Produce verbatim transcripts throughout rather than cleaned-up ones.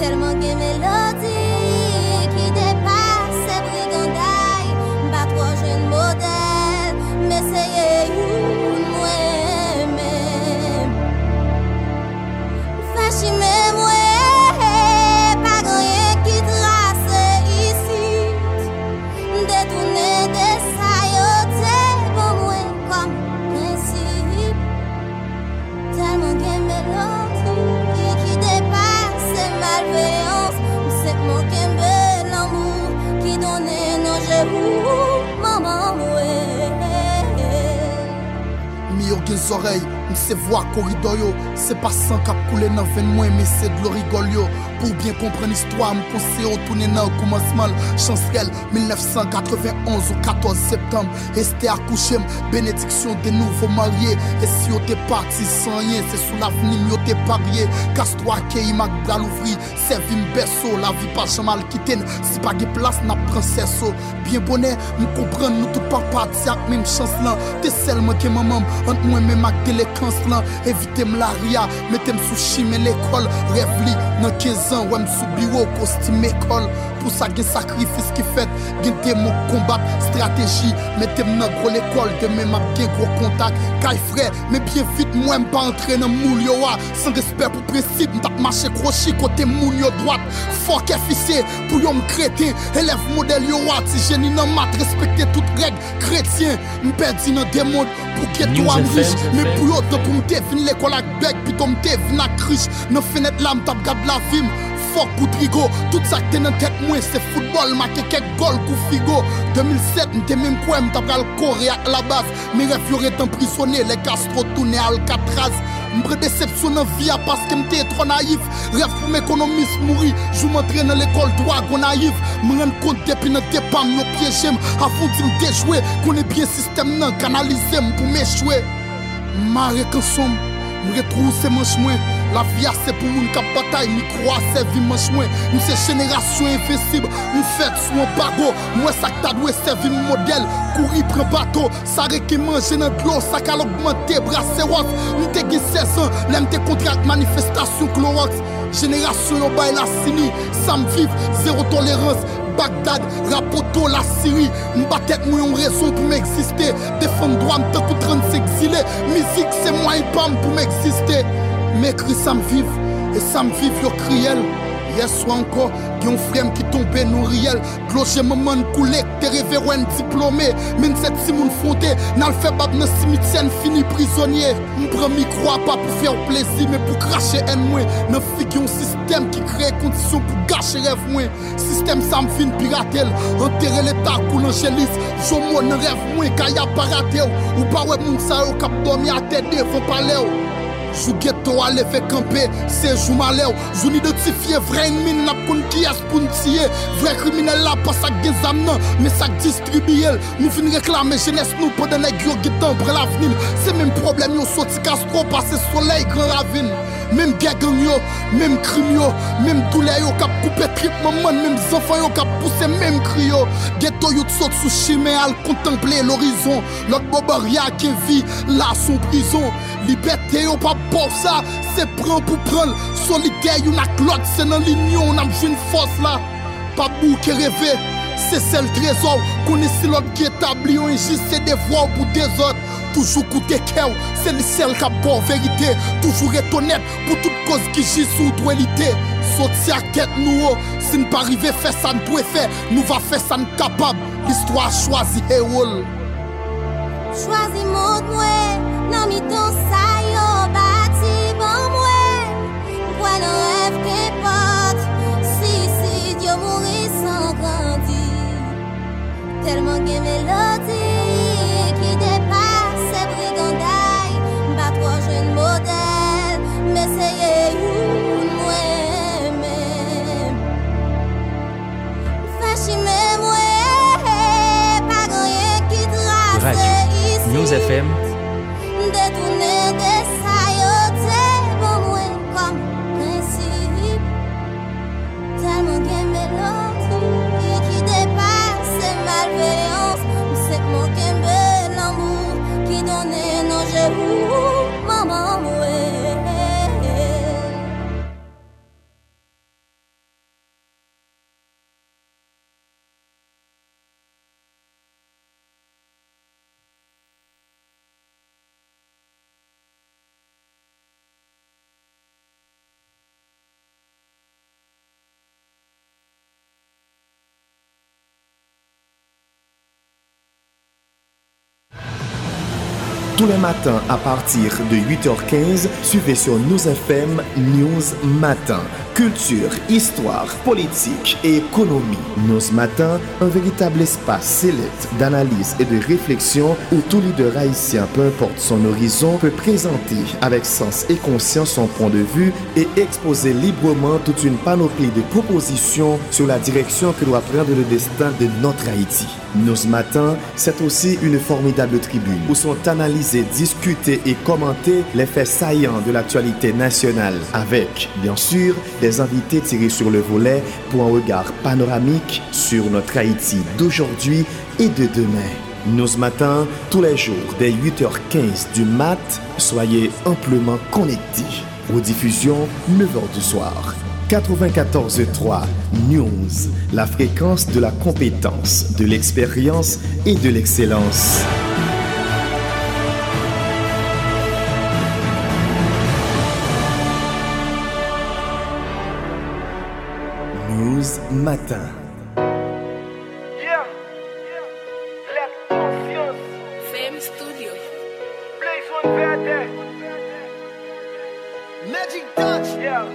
Tellement de mélodies qui dépassent ces brigandailles. Pas trois jeunes modèles, mais c'est moi-même. Fasciné-moi, pas rien qui trace ici. Détourner des saillotes, pour moi comme principe. Tellement de mélodies qui dépassent. Malveillance, c'est mon qu'aime l'amour qui donnait nos genoux, maman moué. Mio qu'ils oreilles, on se voit corridor yo. C'est pas sans cap couler dans veine moi, mais c'est de l'origol yo. Pour bien comprendre l'histoire, me conseille retourner dans le commencement. Chancel mille neuf cent quatre-vingt-onze au quatorze septembre. Resté accouché, bénédiction des nouveaux mariés. Et si on t'es parti sans rien, c'est sous l'avenir, yo t'es parié. Casse-toi, Kei, Mac, bras l'ouvri. Servi me berceau, la vie pas jamais mal quitté. Si pas de place, n'a princesse. Bien bonnet, me comprendre, nous tout pas parti avec même chance là. T'es seulement que maman, entre moi même avec déléquence là. Évitez-moi la ria, mettez-moi sous chimé l'école. Rêve-li, dans quinze ans. Ouais, m'sou bureau, costume, école. Pour ça, gen sacrifice qui fait. Gen te mon combat, stratégie. Mettez-moi dans gros l'école, demain m'a gen gros contact. Kay frère, mais bien vite, moi m'pas entrer dans moule yo. Sans respect pour principe, m'tap marché crochet côté moule yo droite. Fuck officier, pour yo m'crétin. Élève modèle yo, si génie nan mat, respecter toute règle. Chrétien, m'perdi dans des mondes. Pour que toi m'riche, mais pour yo, pour m'tevin l'école avec bec, puis ton m'tevin avec riche. Nan fenêtre là, m'tap gade la vie. Fok pou trigo, tout ça que t'es dans tête moi c'est football, marqué quelques goals pour Figo. deux mille sept, t'es même quoi, m't'a pral Corée à la base. Mes rêves y'auraient emprisonné, les Castro tourné à Alcatraz. M'pré déception en vie parce que m't'es trop naïf. Rêve pour m'économiste mourir, je m'entraîne dans l'école droit go naïf. M'rends compte depuis dans tes pam, yo piégé avant de me déjouer. Connais bien système nan, canalisé pour m'échouer. Marre qu'en somme, m'retrousse manche moins. La vie c'est pour moun kap bataille, m'y croit, c'est vie manche moins. Nous c'est génération invincible, nous fête sous un pago. Moi ça que t'as doué, c'est vie modèle. Courir prend bateau, ça qui mange dans de l'eau, ça qu'à l'augmenter, brasser off. Nous t'es gué seize ans, l'aime tes contrats manifestation Clorox. Génération au bail la sini, ça me vive, zéro tolérance. Bagdad, Rapoto, la Syrie. M'battet mou yon raison pour m'exister. Défendre droit m'te coup trente exilés. Musique c'est moi une pomme pour m'exister. M'écrit ça m'vive, et ça m'vive yo criel. Hier soir encore, yon frère qui tombe nous riel. Gloche maman coulé, t'es révérend diplômé. Même cette Simon fondé, n'al fait bab dans cimetière, fini prisonnier. M'prend micro pas pour faire plaisir, mais pour cracher en moi. Nan fig yon système qui crée conditions pour gâcher rêve moi. Système ça m'vin piratel, enterrer l'état cool angélis. Jomo nan rêve moi, kaya parate ou. Ou pas ouais moun sa yo kap dormi à tête devant palais ou. Jou ghetto à lever camper, c'est jou malheur. Jou n'identifié vrai ennemi n'a qu'on qui a spuntier. Vrai criminel là pas ça des âmes non, mais ça distribue. Nous fin réclamer jeunesse nous pour donner gros guitan pour l'avenir. C'est même problème yo sorti Castro passé soleil grand ravine. Même gang yo, même crime yo, même douleur yo cap couper trip maman, même enfants yo cap pousser même cri yo. Ghetto yo saute sous chemin al contempler l'horizon. L'autre bobaria qui vit là sous prison. Liberté yo pas pour ça, c'est prendre pour prendre. Solitaire, y'en a clotte, c'est dans l'union, on a besoin de force là. Pas pour qui rêver, c'est celle trésor. Connaissez l'autre qui établit, on juste c'est des voix pour des autres. Toujours coûter cœur, c'est le seul qui a bon vérité. Toujours être honnête pour toute cause qui gît sous dualité. Sortir à tête nous, si nous pas arriver, faire ça nous doit faire. Nous va faire ça nous capable. L'histoire choisit et rôle. Choisis mon moi, non mi ton ça. Voilà un rêve qu'importe, suicide, yo mourir sans grandir. Tellement de mélodies qui dépassent ces brigandailles. Pas trois jeunes modèles, mais c'est moi-même. Fasciné-moi, pas rien qui trace ici. News F M. Détourner des saillotes. Tellement de mélodies qui dépassent ces malveillances. C'est mon qu'aime l'amour qui donnait nos genoux, maman mouée. tous les matins à partir de huit heures quinze, suivez sur News F M News Matin. Culture, histoire, politique et économie. News Matin, un véritable espace sélect d'analyse et de réflexion où tout leader haïtien, peu importe son horizon, peut présenter avec sens et conscience son point de vue et exposer librement toute une panoplie de propositions sur la direction que doit prendre le destin de notre Haïti. News Matin, c'est aussi une formidable tribune où sont analysés, discutés et commentés les faits saillants de l'actualité nationale avec, bien sûr, des invités tirés sur le volet pour un regard panoramique sur notre Haïti d'aujourd'hui et de demain. News Matin, tous les jours, dès huit heures quinze du mat, soyez amplement connectés. Rediffusion, neuf heures du soir. quatre-vingt-quatorze virgule trois News, la fréquence de la compétence, de l'expérience et de l'excellence. News Matin. Yeah, yeah. La confiance. Femme Studio. Play from Verde. Magic Touch. Yeah.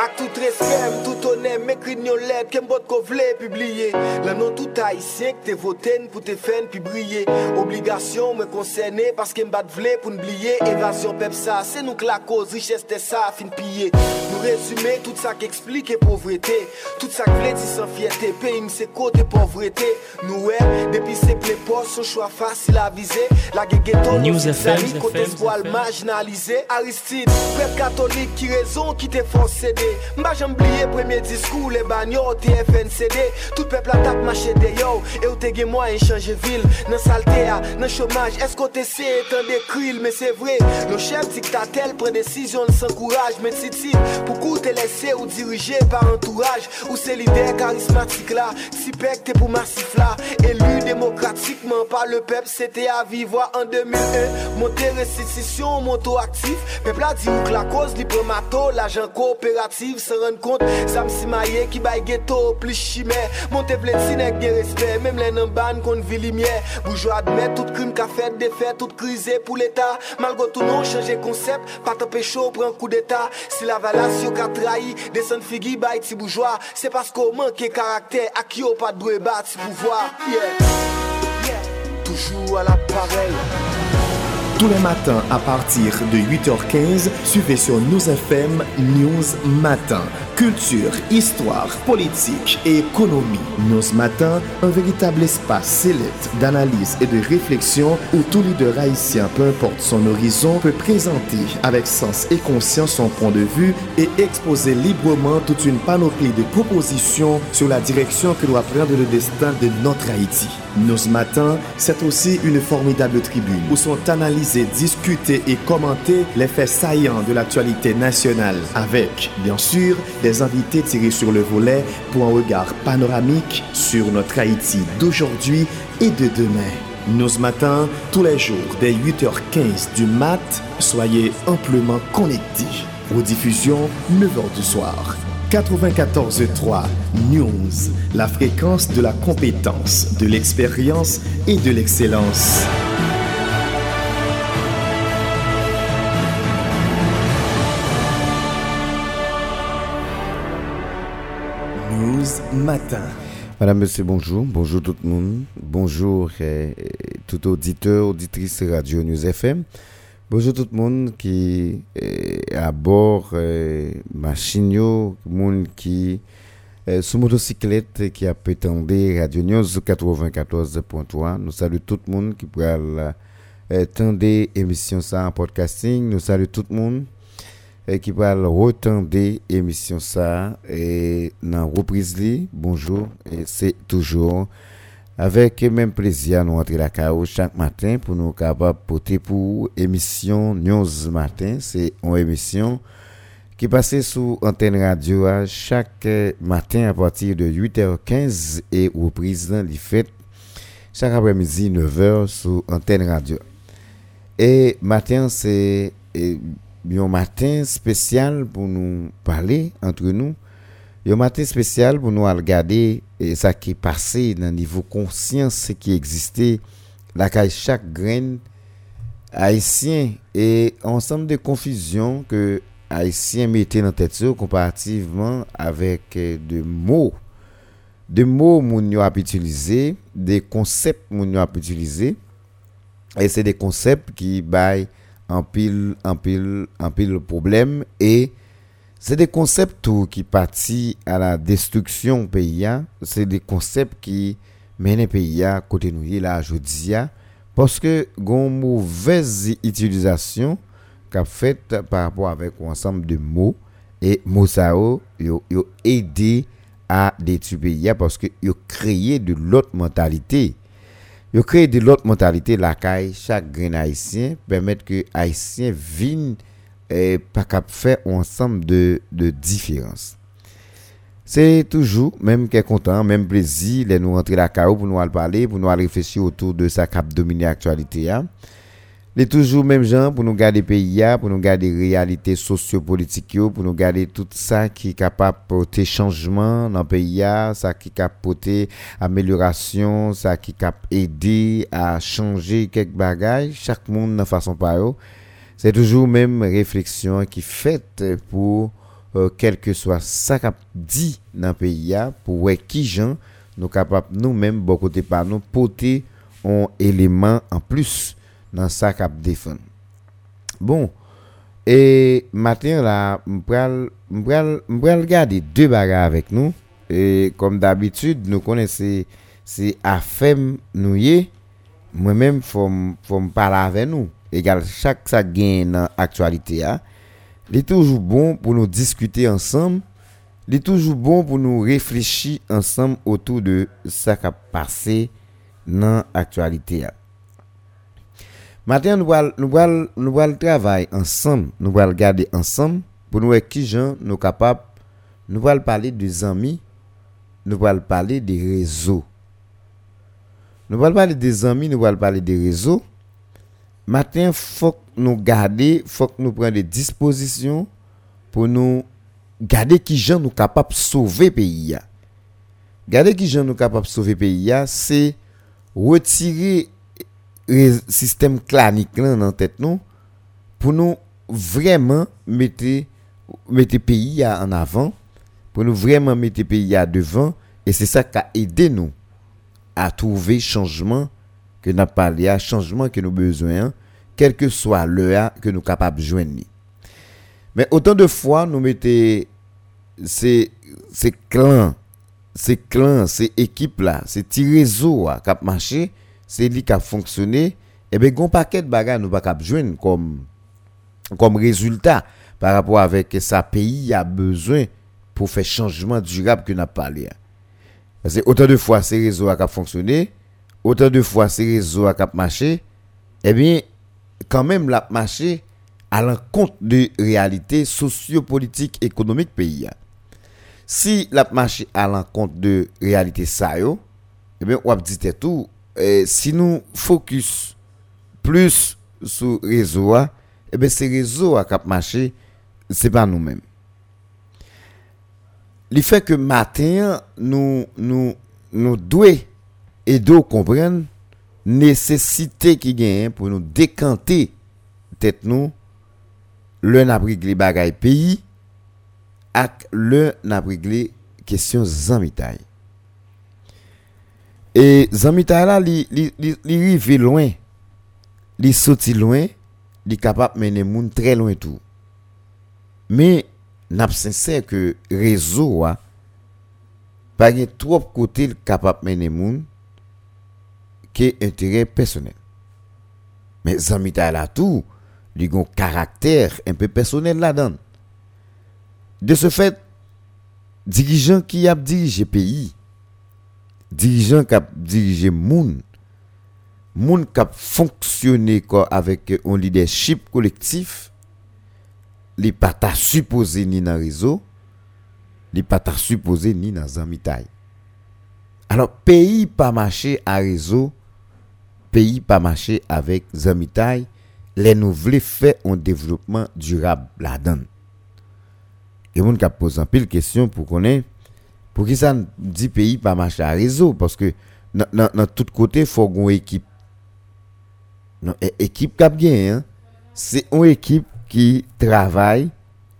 Ak tout respect, tout honneur, m'écrit une lettre que m'bot ko vle publier. La non tout haïtien que t'es voté pour te faire puis briller. Obligation me concerner parce que m'bat vle pour n'oublier. Évasion peuple ça, c'est nous que la cause richesse t'es ça fin piller. Nous résumer tout ça qui explique pauvreté, tout ça qui vle dit sans fierté, pays c'est côté pauvreté. Nous ouais, depuis c'est plein poste, son choix facile à viser. La ghetto nous amis côté voile marginalisé. Aristide, peuple catholique qui raison qui t'es foncé dé, m'a jamais oublié premier discours les bagnoles T F N C D, tout peuple attaque marché d'ailleurs et où t'es moyen changer ville, dans saleté, dans chômage, est-ce qu'on t'es c'est un décrit mais c'est vrai, nos chefs dictateurs prennent décision sans courage, mais si si beaucoup t'es laissé ou dirigé par entourage, ou c'est leader charismatique là, si pec t'es pour massif là, élu démocratiquement par le peuple, c'était à vivre en deux mille un, monter restitution, moto actif, peuple a dit que la cause libre mato la en coopérative, se rendre compte, ça me simaye qui baille ghetto, plus chimère, monte vleti nèg gen respect, même les namban qu'on vit lumière, bourgeois admet tout crime qu'a fait défait, toute crise pour l'État, malgré tout non changer concept, pas tempé chaud, prend coup d'État, si la valation qu'a trahi, descend figi baille ti bourgeois, c'est parce qu'on manque caractère, à qui on pas de battre si pouvoir, yeah. Yeah. Toujours à l'appareil. Tous les matins à partir de huit heures quinze, suivez sur News F M News Matin. Culture, histoire, politique et économie. News Matin, un véritable espace sélect d'analyse et de réflexion où tout leader haïtien, peu importe son horizon, peut présenter avec sens et conscience son point de vue et exposer librement toute une panoplie de propositions sur la direction que doit prendre le destin de notre Haïti. News Matin, c'est aussi une formidable tribune où sont analysés, discutés et commentés les faits saillants de l'actualité nationale avec, bien sûr, des invités tirés sur le volet pour un regard panoramique sur notre Haïti d'aujourd'hui et de demain. News Matin, tous les jours, dès huit heures quinze du mat, soyez amplement connectés. Rediffusion, neuf heures du soir. quatre-vingt-quatorze virgule trois News, la fréquence de la compétence, de l'expérience et de l'excellence. News Matin. Madame, monsieur, bonjour. Bonjour tout le monde. Bonjour eh, tout auditeur, auditrice Radio News F M. Bonjour tout le monde qui est eh, à bord eh, machine, tout le monde qui est eh, sous motocyclette qui a prétendu Radio News quatre-vingt-quatorze virgule trois. Nous saluons tout le monde qui pourra eh, tendre émission ça en podcasting. Nous saluons tout le monde et qui va retendre émission ça et dans reprise li bonjour et c'est toujours avec même plaisir nous rentrer la K O chaque matin pour nous capable porter pour émission News Matin, c'est une émission qui passe sous antenne radio chaque matin à partir de huit heures quinze et reprise li fait chaque après-midi neuf heures sous antenne radio. Et matin c'est et, un matin spécial pour nous parler entre nous. Un matin spécial pour nous regarder ça qui est passé dans le niveau conscience qui existait la caille chaque graine haïtien et ensemble de confusion que haïtien mettait dans tête comparativement avec de mots de mots moun yo a utilisé, des concepts moun yo a utilisé, et c'est des concepts qui baillent en pile en pile en pile le problème, et c'est des concepts qui partit à la destruction pays, c'est des concepts qui mènent pays côté nous là aujourd'hui, parce que gon mauvaise utilisation qu'a faite par rapport avec ensemble de mots, et mots ça yo yo aider à détruire pays, parce que yo créer de l'autre mentalité. Yo créer de l'autre mentalité la caille chaque grain haïtien, permettre que haïtien vienne et pas cap faire ensemble de de différence. C'est toujours même qu'est content, même plaisir les nous rentrer la caillou pour nous aller parler, pour nous aller réfléchir autour de ça cap dominer actualité a. Les toujours même gens pour nous garder pays a, pour nous garder réalité sociopolitique yo, pour nous garder tout ça qui capable porter changement dans pays a, ça qui capable porter amélioration, ça qui capable aider à changer quelques bagages, chaque monde de façon par yo. C'est toujours même réflexion qui faite pour euh, quel que soit ça qu'a dit dans pays a, pour ouais qui gens nous capable nous-mêmes bon côté par nous porter un élément en plus dans ça qu'a défendre. Bon, et matin là m'pral m'pral m'pral regarder deux bagarres avec nous, et comme d'habitude nous connaissons c'est afem nous yé moi-même faut faut parler avec nous. Égal chaque ça gagne dans actualité a, il est toujours bon pour nous discuter ensemble, il est toujours bon pour nous réfléchir ensemble autour de ça qui a passé dans actualité a. Matin nous va nous va nous va travailler ensemble, nous va regarder ensemble pour nous qui gens nous capable, nous va parler des amis, nous va parler des réseaux. Nous va parler des amis, nous va parler des réseaux. Matin, faut nous garder, faut que nous prenions des dispositions pour nous garder qui gens nous capable sauver pays. Garder qui gens nous capable sauver pays, c'est retirer le système clanique dans tête nous pour nous vraiment mettre mettre pays en avant, pour nous vraiment mettre pays devant, et c'est ça qui a aidé nous à trouver changement que n'a pas les changement que nous besoin, quel que soit l'heure que nous capable joindre. Mais autant de fois nous mettez ces ces clans, ces clans, ces équipes là, ces petits réseaux là qui marcher, c'est lui qui a fonctionné, et ben gon paquet de bagarre nous pas capable joindre comme comme résultat par rapport avec ça pays a besoin pour faire changement durable que n'a pas les. Parce que autant de fois ces réseaux là qui a fonctionné, autant de fois ces réseaux à cap marché, eh bien quand même la marché à l'encontre de réalité sociopolitique économique pays. Si la marché à l'encontre de réalité ça yo, eh bien on va dit tout, eh, si nous focus plus sur réseau à, eh bien ces réseaux à cap marché c'est pas nous-mêmes. Le fait que matin nous nous nous doués et d'où comprendre nécessité qui gagne pour nous décanter tête nous l'un après les bagailles pays ak l'un après les questions zamitaï, et zamitaï là li li li, li rive loin, li sorti loin, li capable mener moun très loin tout, mais n'a sincère que réseau a pas gen trop côté capable mener moun que intérêt personnel. Mais zamita là tout, li gon caractère un peu personnel là-dedans. De ce fait, dirigeant qui a dirigé pays, dirigeant qui a dirigé monde, monde qui a fonctionné avec un leadership collectif, li pas ta supposé ni dans réseau, li pas ta supposé ni dans zamitaï. Alors pays pas marché à réseau, pays pas marché avec zamitaï, les nouvelles fait un développement durable là-dedans. Et moun ka pose en pile question pour connait pour qui ça dit pays pas marché à réseau, parce que dans dans tout côté faut gon équipe Non, équipe qui a gagné, c'est une équipe qui travaille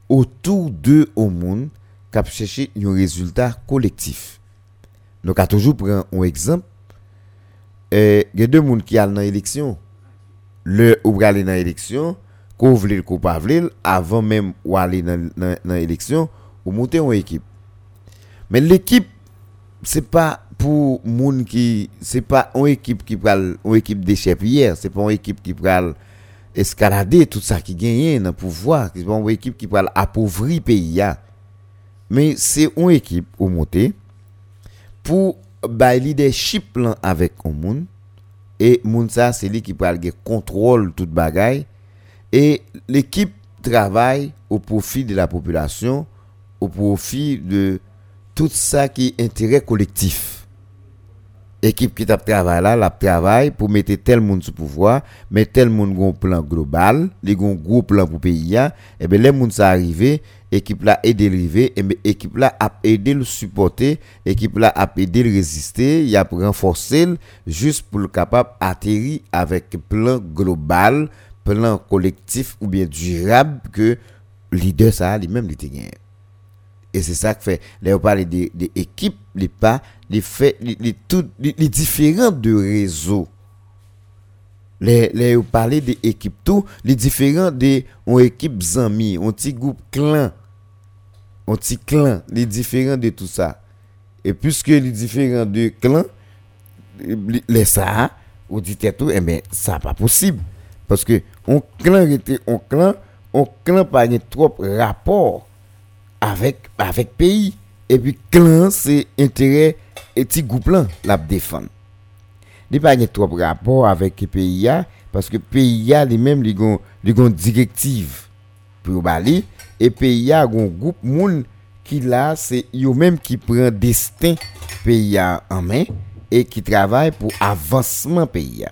autour de au monde qui a cherché un résultat collectif. Donc a toujours prendre un exemple. Il y a deux monde qui allent dans l'élection. Le ou aller dans l'élection, qu'on vle ou pas vle, avant même ou aller dans dans l'élection, ou monter une équipe. Mais l'équipe c'est pas pour moun qui c'est pas une équipe qui pral une équipe d'échec hier, c'est pas une équipe qui pral escalader tout ça qui gagne dans pouvoir, c'est pas une équipe qui pral appauvrir pays a. Mais c'est une équipe ou monter pour ba leadership plan avec un moun et moun ça c'est lui qui pral gen contrôle toute bagaille et l'équipe travaille au profit de la population, au profit de tout ça qui est intérêt collectif. Équipe qui tape travail là, la travail pour mettre tel monde sous pouvoir, mais tel monde gon plan global, les gon gros plan pour pays là, et ben les monde ça arrivé, équipe là aider river, et ben équipe là a aider le supporter, équipe là a aider le résister, il a renforcer juste pour le capable atterrir avec plan global, plan collectif ou bien durable que leader ça lui-même lui gagné. Et c'est ça que fait les parler des des équipes les pas les fait les tout les différents de réseaux les les parler des équipes tout les différents des on équipe amis on petit groupe clan on petit clan les différents de tout ça et puisque les différents de clan les ça on dit tout eh ben ça pas possible parce que on clan était on clan on clan pas de trop rapport avec avec pays et puis clan c'est intérêt et petit groupe là la défendre il pas gagne trop rapport avec pays a parce que pays a les mêmes les gon les gon directive pour Bali et pays a gon groupe moun qui là c'est eux même qui prend destin pays a en main et qui travaille pour avancement pays a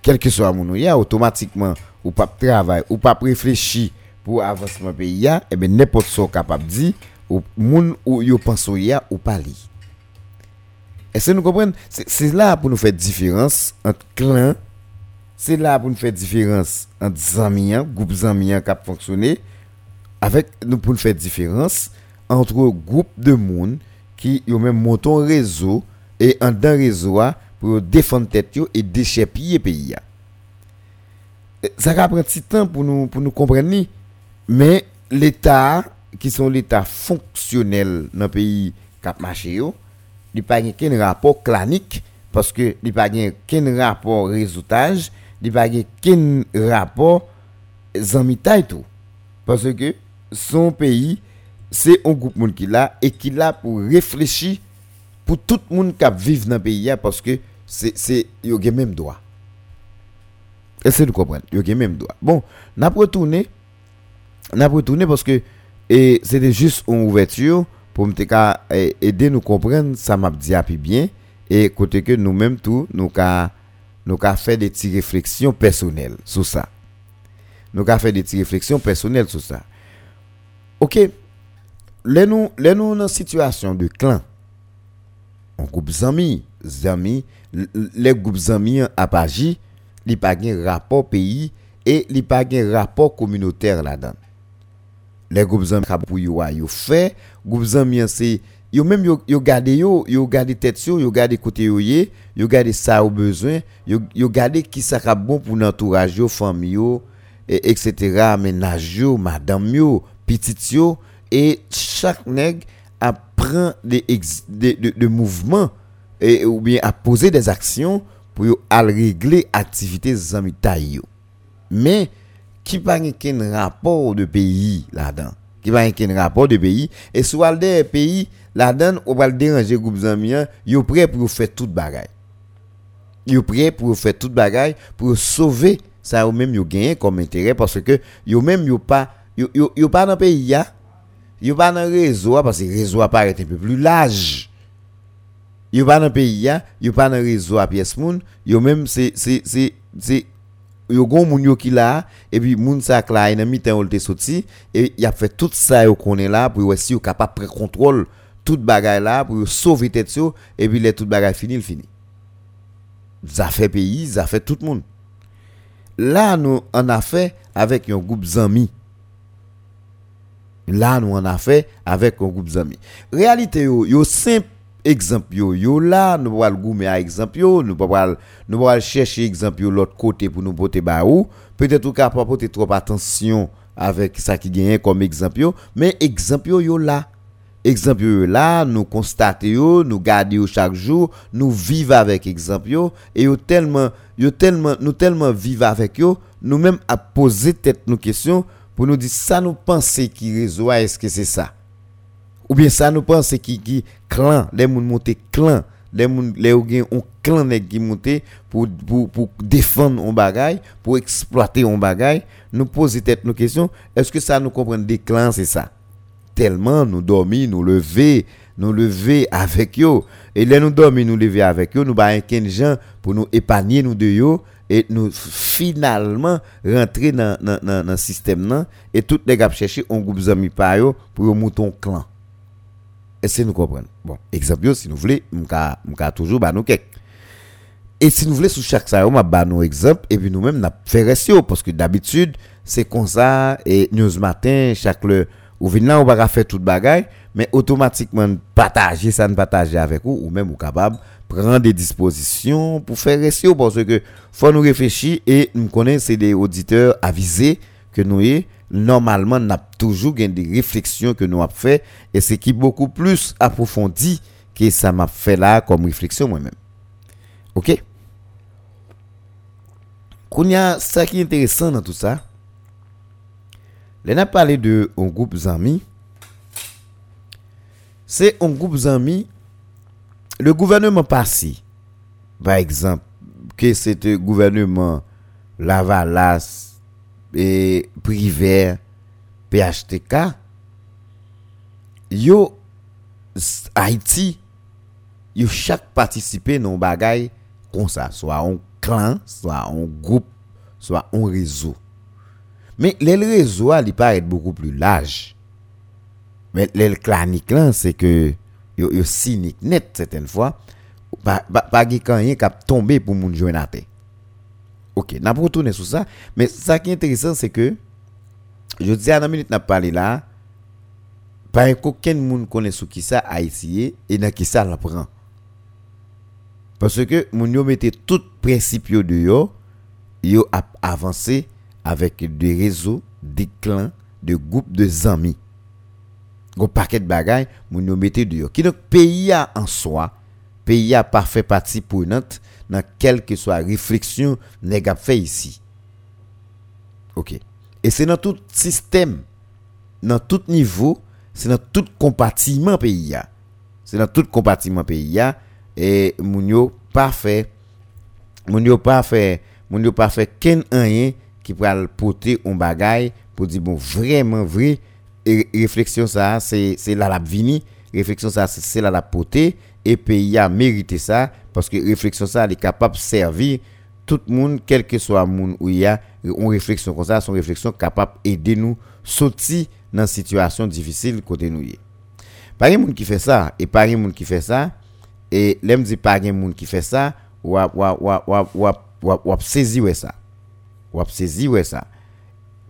quel que soit moun ya automatiquement ou pas travail ou pas réfléchi pour avancement pays a et ben n'importe soit capable dit ou moun ou yo pense ya ou pas li. Est-ce que nous comprendre c'est, c'est là pour nous faire différence entre clan, c'est là pour nous faire différence entre zami an, groupe zami an k'ap fonctionner avec nous pour nous faire différence entre groupe de moun qui yo même monton réseau et en dans réseau pour défendre tête yo et déchepiller pays a. Ça va prendre petit temps pour nous pour nous comprendre ni. Mais l'état qui sont l'état fonctionnel dans pays cap marché yo il pas gen rapport clanique parce que il pas gen rapport réseautage il pas gen rapport zanmitaille tout parce que son pays c'est un groupe monde qui là et qui là pour réfléchir pour tout monde cap vivre dans pays parce que c'est c'est yo gen même droit est-ce que vous comprenez yo gen même droit bon n'a retourner On a retourné parce que et c'était juste une ouverture pour me aider nous comprendre ça m'a dit à bien et côté que nous-mêmes tout nous ca nous ca faire des petites réflexions personnelles sur ça. Nous ca faire des petites réflexions personnelles sur ça. OK. Là nous là nous dans situation de clan. On groupe amis, amis, les groupes amis a pas agi, li pa gen rapport pays et li pa gen rapport communautaire là-dedans. Les groupes amis pour yo a yo fait groupes amis c'est yo même yo yo garder yo yo garder tête yo yo garder côté yo yé yo garder ça au besoin yo yo garder qui ça ka bon pour l'entourage yo famille yo et etc. ménage yo madame yo petite yo et chaque nèg apprend des de de, de mouvements et ou bien à poser des actions pour yo al régler activité amis taille yo mais qui pas un rapport de pays là-dedans qui pas un rapport de pays et soit des pays là-dedans on va déranger groupe amis yo prêt pour faire toute bagaille yo prêt pour faire toute bagaille pour sauver ça eux même yo gagner comme intérêt parce que yo même yo pas yo yo, yo pas dans pays là yo pas dans réseau parce que réseau paraît un peu plus large yo pas dans pays là yo pas dans réseau pièce moun yo même c'est c'est c'est c'est yo gon moun yo ki la et puis moun sa la nan mi tan ou te sorti et y a fait tout ça yo konnen la pour si yo capable prendre contrôle toute bagaille là pour sauver tête yo et puis les toute bagaille fini fini ça fait pays ça fait tout le monde Là, nous en a fait avec un groupe d'amis. Là, nous en a fait avec un groupe d'amis. Réalité, yo, yo simple exemple, yo, yo là, nous allons gommer à exemple, yo, nous allons nous allons chercher exemple yo l'autre côté pour nous porter bas ou peut-être au cas pas porter trop attention avec ça qui gagne comme exemple, yo, mais exemple yo, yo là. Exemple là, nous constatons, nous gardons chaque jour, nous vivons avec exemple yo, et yo tellement, yo tellement, nous tellement vivons avec yo, nous même à poser tête nos questions pour nous dire ça nous penser qui résout, est-ce que c'est ça, ou bien ça nous penser qui qui clan, les moun monter clan, les moun les ou gen on clan nèg qui monter pour pour pour défendre on bagaille, pour exploiter on bagaille, nous poser tête nos questions, est-ce que ça nous comprendre des clans c'est ça? Tellement nous dormi, nous lever, nous lever avec yo, et là nous dormi, nous lever avec yo, nous ba quinze gens pour nous épargner nous de yo, et nous finalement rentrer dans dans dans dans système là, et toutes les gars chercher un groupe d'amis par yo pour mouton clan. Est-ce que nous comprenons? Bon, exemple si nous voulez, m'ka m'ka toujours ba nous quelques. Et si nous voulez sous chaque ça, on m'a ba nous exemple et puis nous même n'a fait rester parce que d'habitude c'est comme ça et news matin chaque le ou vient là on va faire toute bagaille mais automatiquement partager ça ne partager avec vous ou même ou capable prendre des dispositions pour faire réussir parce que faut nous réfléchir et nous connaît c'est des auditeurs avisés que nous est normalement n'a toujours gain des réflexions que nous a fait et c'est qui beaucoup plus approfondi que ça m'a fait là comme réflexion moi-même. OK. Kounya ça qui est intéressant dans tout ça. Là, on a parlé de un groupe d'amis. C'est un groupe d'amis. Le gouvernement passé, par exemple, que c'était gouvernement Lavalas et privé P H T K, yo Haïti, yo chaque participer dans bagaille comme ça, soit un clan, soit un groupe, soit un réseau. Mais les réseaux, ils paraissent beaucoup plus larges. Mais les claniques, c'est que ils cyniques net certaines fois. Pas pas quelqu'un qui a tombé pour mon joint à terre. Ok, n'a pas retourné sur ça. Mais ça qui est intéressant, c'est que je dis à la minute n'a parlé là. Pas qu'aucun monde connaît ce qui ça Haïti et dans qui ça l'apprend. Parce que mon yo mettait tout principe de yo, yo a avancé avec des réseaux, des clans, des groupes de amis. Gros paquet de bagailles, moun yo mette dehors. Qui donc pays a en soi, pays a pas fait partie prenante dans quelle que soit réflexion nèg a fait ici. OK. Et c'est dans tout système, dans tout niveau, c'est dans tout compartiment pays a. C'est dans tout compartiment pays a et moun yo pas fait moun yo pas fait moun yo pas fait ken rien qui pral porter on bagaille pour dire bon vraiment vrai et réflexion ça c'est c'est là la vini réflexion ça c'est, c'est là la porter et pays a mérité ça parce que réflexion ça elle est capable de servir tout le monde quel que soit monde où il y a on réflexion comme ça son réflexion capable aider nous sortir dans situation difficile côté nous pas un monde qui fait ça et pas un monde qui fait ça et l'aime dit pas un monde qui fait ça ou ou ou ou ou saisir ça ou saisi ouais ça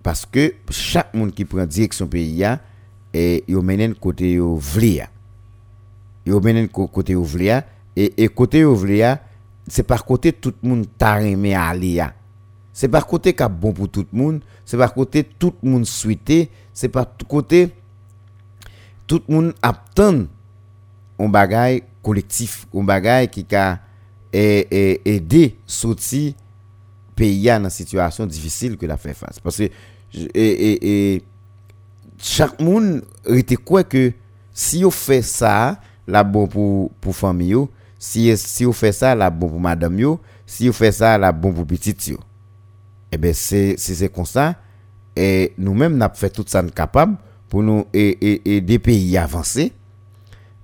parce que chaque monde qui prend direction pays a et yo mène côté yo vlia yo mène côté yo vlia et et côté yo vlia c'est par côté tout monde ta remé aller a c'est par côté qu'a bon pour tout monde c'est par côté tout monde souhaité c'est par côté tout monde attend on bagaille collectif on bagaille qui ka et aider sortir pays a dans situation difficile que la fait face parce que et, et, et chaque monde était quoi que si on fait ça là bon pour pour famille yo si si on fait ça là bon pour madame yo si on fait ça là bon pour petite yo et ben c'est c'est c'est comme ça et nous-mêmes n'a fait tout ça capable pour nous et et et des pays avancés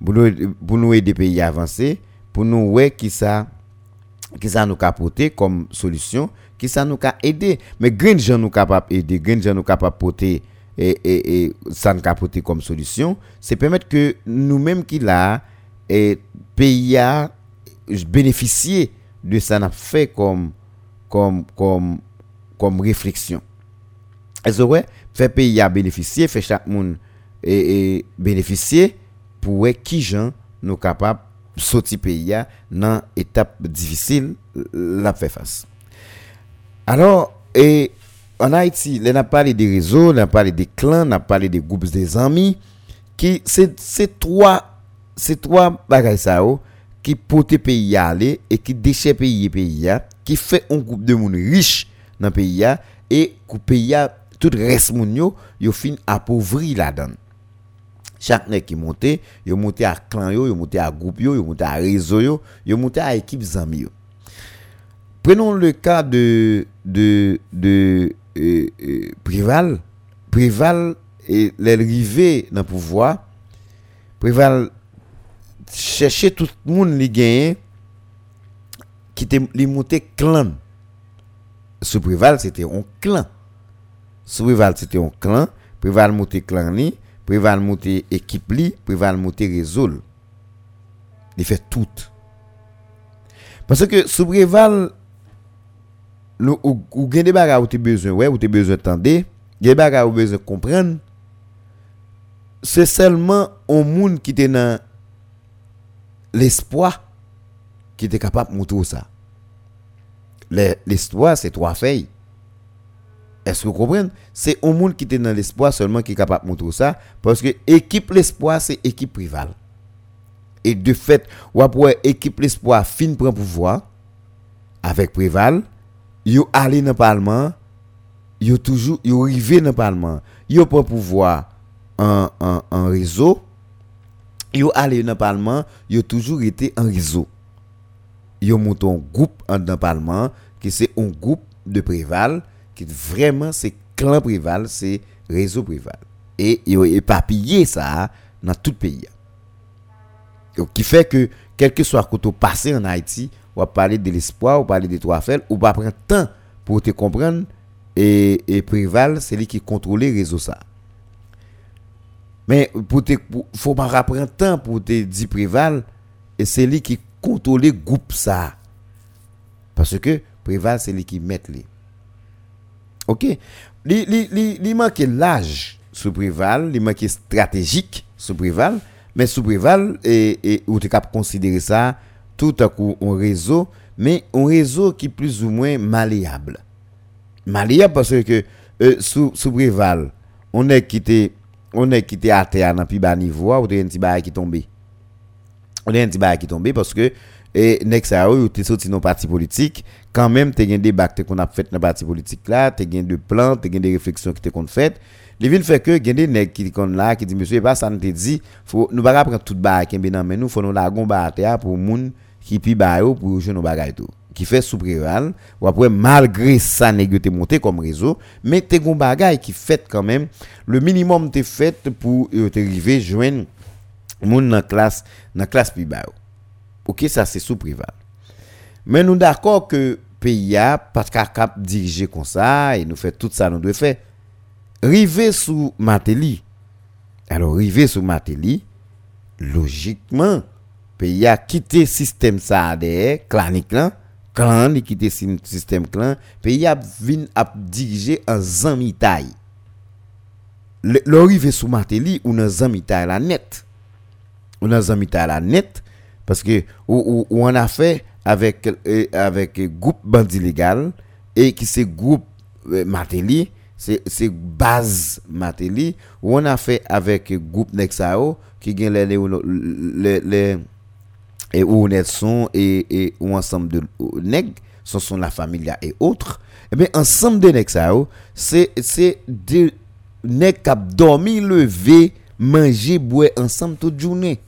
pour nous pour nous aider pays avancés pour nous ouais qui ça qui ça nous capoter comme solution qui ça nous ca aider mais grand gens nous capable aider grand gens nous capable porter et et et ça nous capoter comme solution c'est permettre que nous-mêmes qui là et pays a bénéficier de ça n'a fait comme comme comme comme réflexion. Est-ce que faire pays à bénéficier, faire chaque monde et, et bénéficier pour qui gens nous capables sortir pays à dans étape difficile la faire face. Alors et en Haïti, on a parlé des réseaux, on a parlé des clans, on a parlé des groupes des amis qui c'est c'est trois c'est trois bagages ça qui porte pays à aller et qui déchire pays pays à qui fait un groupe de monde riche dans pays à et pays à tout reste moun yo yo fin appauvri la donne. Chaque nèg qui monte, yo monte à clan yo, yo monte à groupe yo, yo monte à réseau yo, yo monte à équipe zami yo. Prenons le cas de de de euh, euh, Préval, Préval et les rivés dans pouvoir. Préval chercher tout le monde li gagné qui te li monte clan. Sous Préval c'était un clan. Sous Préval c'était un clan, Préval monte clan ni. Préval monter équipe li, Préval monter réseau. Il fait tout. Parce que sous Préval le ou, ou gen des bagarre ou t'es besoin ouais, ou t'es besoin tendre, des bagarre ou besoin comprendre. C'est seulement un monde qui t'est dans l'espoir qui t'est capable montrer ça. L'histoire c'est trois feuilles. Est-ce que vous comprenez? C'est un monde qui est dans l'espoir seulement qui est capable de montrer ça. Parce que équipe l'espoir, c'est équipe privale. Et de fait, ou après équipe l'espoir fin prend pouvoir avec privale, yo allé dans le Parlement, yo toujours, yo rivé dans le Parlement, yo prend pouvoir en, en, en réseau, yo allé dans le Parlement, yo toujours été en réseau. Yo monté un groupe en dans le Parlement, qui c'est un groupe de privale. Qui vraiment c'est clan prival, c'est réseau prival et yo éparpillé ça dans tout pays. Donc qui fait que quel que soit côté passé en Haïti, on va parler de l'espoir, on parler des trois fels, on va prendre temps pour te comprendre et et prival c'est lui qui contrôler réseau ça. Mais pour te pour, faut pas prendre temps pour te dire prival et c'est lui qui contrôler groupe ça. Parce que prival c'est lui qui met les. OK, li li li, li manque l'âge sous Préval, li manque stratégique sous Préval, mais sous Préval et et ou te cap considérer ça tout à coup un réseau, mais un réseau qui plus ou moins malléable. Malléable parce que euh, sous sous Préval, on est quitté on est quitté à terre dans plus bas niveau, ou te un petit bail qui tombé. On est un petit bail qui tombé parce que et next à ou t'es sorti dans parti politique quand même t'es gain des bacs qu'on a fait dans parti politique là t'es gain de plans t'es gain des réflexions qui t'es qu'on fait les villes fait que gain des nèg qui qu'on là qui dit monsieur pas ça ne te dit faut nous pas prendre toute bac qui bien mais nous faut nous lagon bater pour monde qui pi baio pour jouer nos bagages tout qui fait sous Préval ou après malgré ça nèg t'es monté comme réseau mais t'es gon bagage qui fait quand même le minimum t'es fait pour t'arriver joindre monde dans classe dans classe pi baio. OK, ça c'est sous Préval. Mais nous d'accord que pays a parce qu'à cap diriger comme ça et nous fait tout ça nous doit faire. River sous Martelly. Alors river sous Martelly, logiquement pays a quitté système ça derrière clanique là, clan quitté système clan, pays a vinn a diriger en zamitaille. Le, le river sous Martelly ou dans zamitaille la net. On dans zamitaille la net. Parce que ou, ou, ou on a fait avec euh, avec groupe bandit légal et qui c'est groupe euh, Martelly c'est c'est base Martelly ou on a fait avec groupe Nexao qui gagne les les les et où Nelson et et ou ensemble de nèg sont sont la familia et autres et ben ensemble de Nexao c'est c'est des nèg cap dormi lever manger boire ensemble toute journée.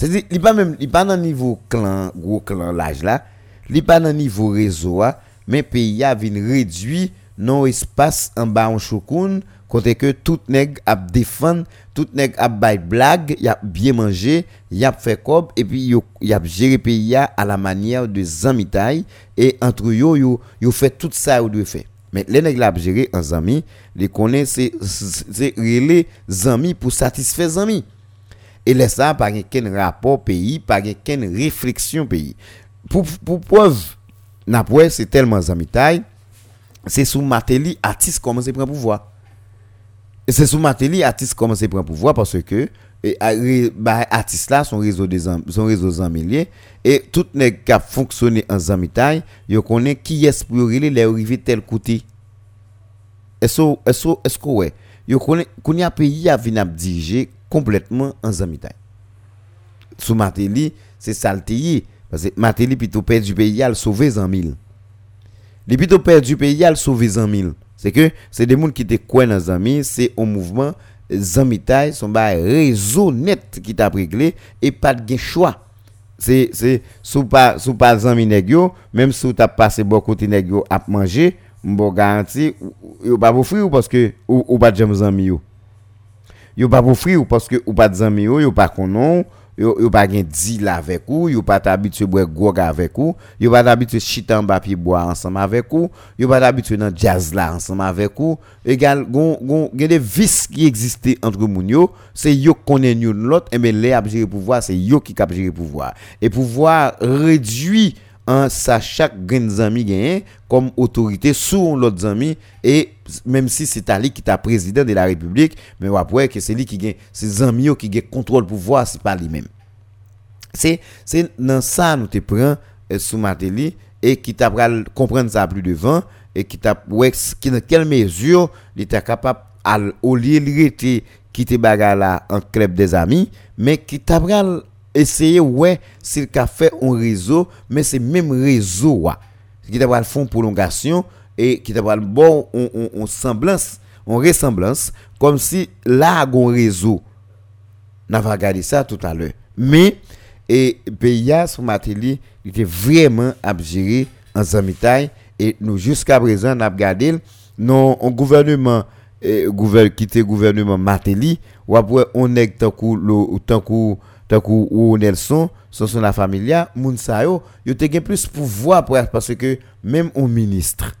C'est-à-dire, il pas même, il pas dans niveau clan, gros clan l'âge là, il pas dans niveau réseau là, mais pays a vinn réduit non espace en bas en choukoun, côté que tout nèg a défendre, tout nèg a bay blague, y a bien manger, y a fait cob et puis y a gérer pays a à la manière de zamitaille et entre yo yo yo fait tout ça ou doit faire. Mais les nèg la gérer en zami, les connaît c'est c'est relé zami pour satisfaire zami. Et laisse ça par aucun rapport pays, par aucune réflexion pays. Pour pour preuve, n'après c'est tellement zamitaille, c'est sous Matéli artiste commence à prendre pouvoir. C'est sous Matéli artiste commence à prendre pouvoir parce que artiste là son réseau des son réseau zanmilier et tout nèg qui a fonctionné en zanmitaille, yo connaît qui est pour les arriver tel côté. Est-ce est-ce est-ce que ouais, yo connaît qu'on y a pays à venir diriger complètement en zanmitaille. Sous Matéli, c'est salté parce que Matéli plutôt perd du pays à le sauver cent mille. Les plutôt perd du pays à le sauver cent mille. C'est que c'est des monde qui te croient dans zanmi, c'est un mouvement zanmitaille son ba réseau net qui t'a réglé et pas de choix. C'est c'est sous pas sous pas zanmi nèg yo, même si t'as passé bon côté nèg yo à manger, m'bo garanti yo pas offrir parce que ou, ou pas de zanmi yo. Yo pas offrir parce que ou pas de zanmi yo, yo pas konon. Yo yo pas gen deal avec ou, yo pas habitué boire grog avec ou, yo pas habitué chita en papier boire ensemble avec ou, yo pas habitué dans jazz là ensemble avec ou. Égal gon gon gen des vices qui existaient entre moun yo, c'est yo connaît yon l'autre et mais les a gérer pouvoir, c'est yo qui cap gérer pouvoir. Et pouvoir réduit en sa chaque grain zami gagne comme autorité sur l'autre zami et même si c'est Ali qui t'a président de la République mais après que c'est lui qui gagne c'est zami qui gagne contrôle pouvoir c'est pas lui même c'est c'est dans ça nous te prend euh, sous Matéli et qui t'a pral comprendre ça plus devant et qui t'a ouais qui dans quelle mesure il t'a capable au lieu de rester qui te bagarre là en club des amis mais qui t'a pral essayer ouais s'il qu'a fait un réseau mais c'est même réseau wa qui t'a font prolongation et qui t'a bon on on on semblance on ressemblance comme si là gon réseau n'a pas regardé ça tout à l'heure mais et P I A sous Matéli il était vraiment abgéré en zanmitaille et nous jusqu'à présent n'a regardé non un gouvernement eh, gouvernement qui était gouvernement Matéli ou après on est tant coup le tant coup Takou ou Nelson, son son la familia, Mounsayo, yo te gen plus pouvoir parce que même au ministre.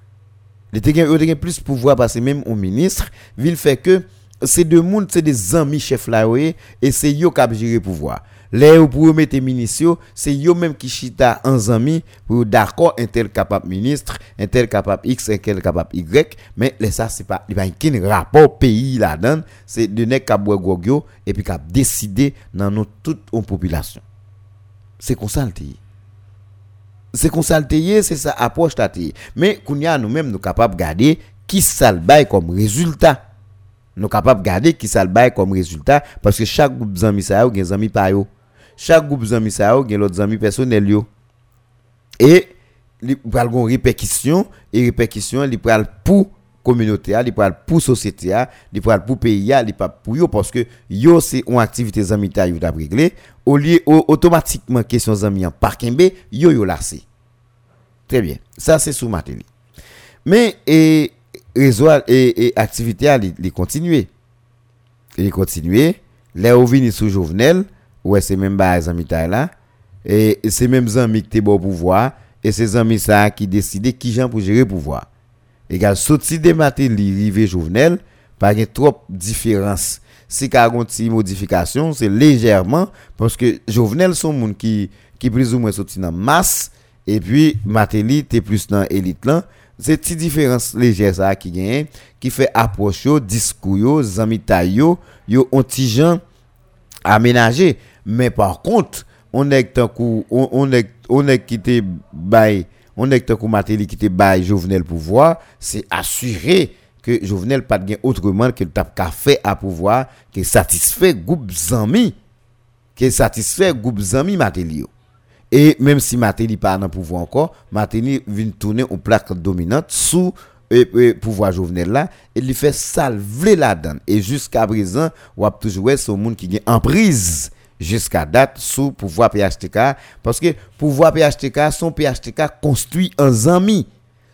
Yo te gen plus pouvoir parce que même au ministre, vil fait que c'est de moun, c'est des amis chef la oué, et c'est yo kap jere pouvoir. Là où pour mettre ministre, c'est yo même qui chita en zami pour d'accord un tel capable ministre, un tel capable X, un tel capable Y, mais les ça c'est pas il pas aucun rapport pays là-dedans, c'est de nek ka boire gogyo et puis cap décider dans nous toute on population. C'est comme ça le pays. C'est comme ça le pays, c'est ça approche ta pays. Mais kounya nous même nous capable garder qui ça le bail comme résultat. Nous capable garder qui ça le bail comme résultat parce que chaque groupe zami ça yo gen zami pa yo. Chaque groupe zami ça yo gen l'autre zami personnel yo et li pral gon répercussion et répercussion li pral pou communauté a li pral pou société a li pral pou pays a li pa pou yo parce que yo c'est une activité zami ta yo t'a réglé au lieu automatiquement question zami en parkembe yo yo lassé très bien ça c'est sous Matéli mais et réseau et et activité a li, li continuer li continuer les ou vini sous Jovenel ouais c'est même ba zanmitaille là et c'est même zanmi qui te bon pouvoir et c'est zanmi ça qui décider qui gens pour gérer pouvoir égal sorti de Matéli rivé Jovenel pas gen trop différence si ka gon ti modification c'est légèrement parce que Jovenel son monde qui qui plus ou moins sorti dans masse et puis Matéli t'es plus dans élite là c'est ti différence légère ça qui gagne qui fait approche yo discours yo zanmitaille yo yo on ti gens aménager mais par contre on est tant qu'on on est on est quitté by on est tant qu'on Matéli quitté by Jovenel pouvoir c'est assuré que Jovenel pas de autrement que le tap café à pouvoir que satisfait groupe zanmi que satisfait groupe zanmi Matéli et même si Matéli pas dans pouvoir encore Matéli vient tourner en plaque dominante sous et, et pouvoir Jovenel là et lui fait salver la donne et jusqu'à présent on a toujours ce monde qui est en prise jusqu'à date sous pouvoir P H T K parce que pouvoir P H T K son P H T K construit en zami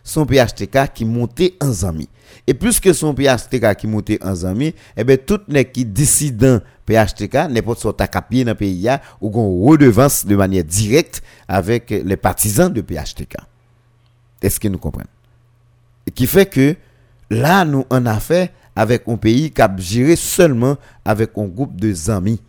son P H T K qui montait en zami et plus que son P H T K qui montait en zami et ben tout nèg qui décidant P H T K n'importe soit ta capier dans pays a ou gon redevance de manière directe avec les partisans de P H T K est-ce que nous comprenons qui fait que là nous en affaire avec un pays qui a géré seulement avec un groupe de zanmi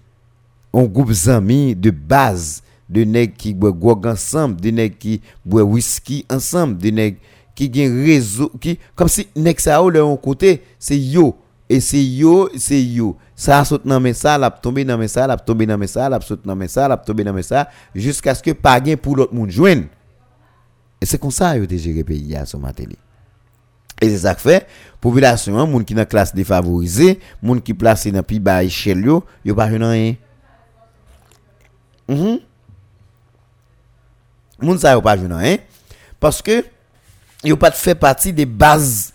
un groupe zanmi de base de nèg qui boit grog ensemble de nèg qui boit whisky ensemble de nèg qui gen réseau qui comme si nèg sa yo leur côté c'est yo et c'est yo c'est yo ça saute nan men ça l'a tomber nan men ça l'a tomber nan men ça l'a saute nan men ça l'a tomber nan men ça jusqu'à ce que pas gain pour l'autre monde joindre et c'est comme ça yo te gérer pays à ce matin. Et c'est ça que fait population hein, moun qui dans classe défavorisée moun qui placé dans pi bas échelle yo yo pas rien rien mhm moun sa yo pas rien hein parce que yo pas fait partie des bases.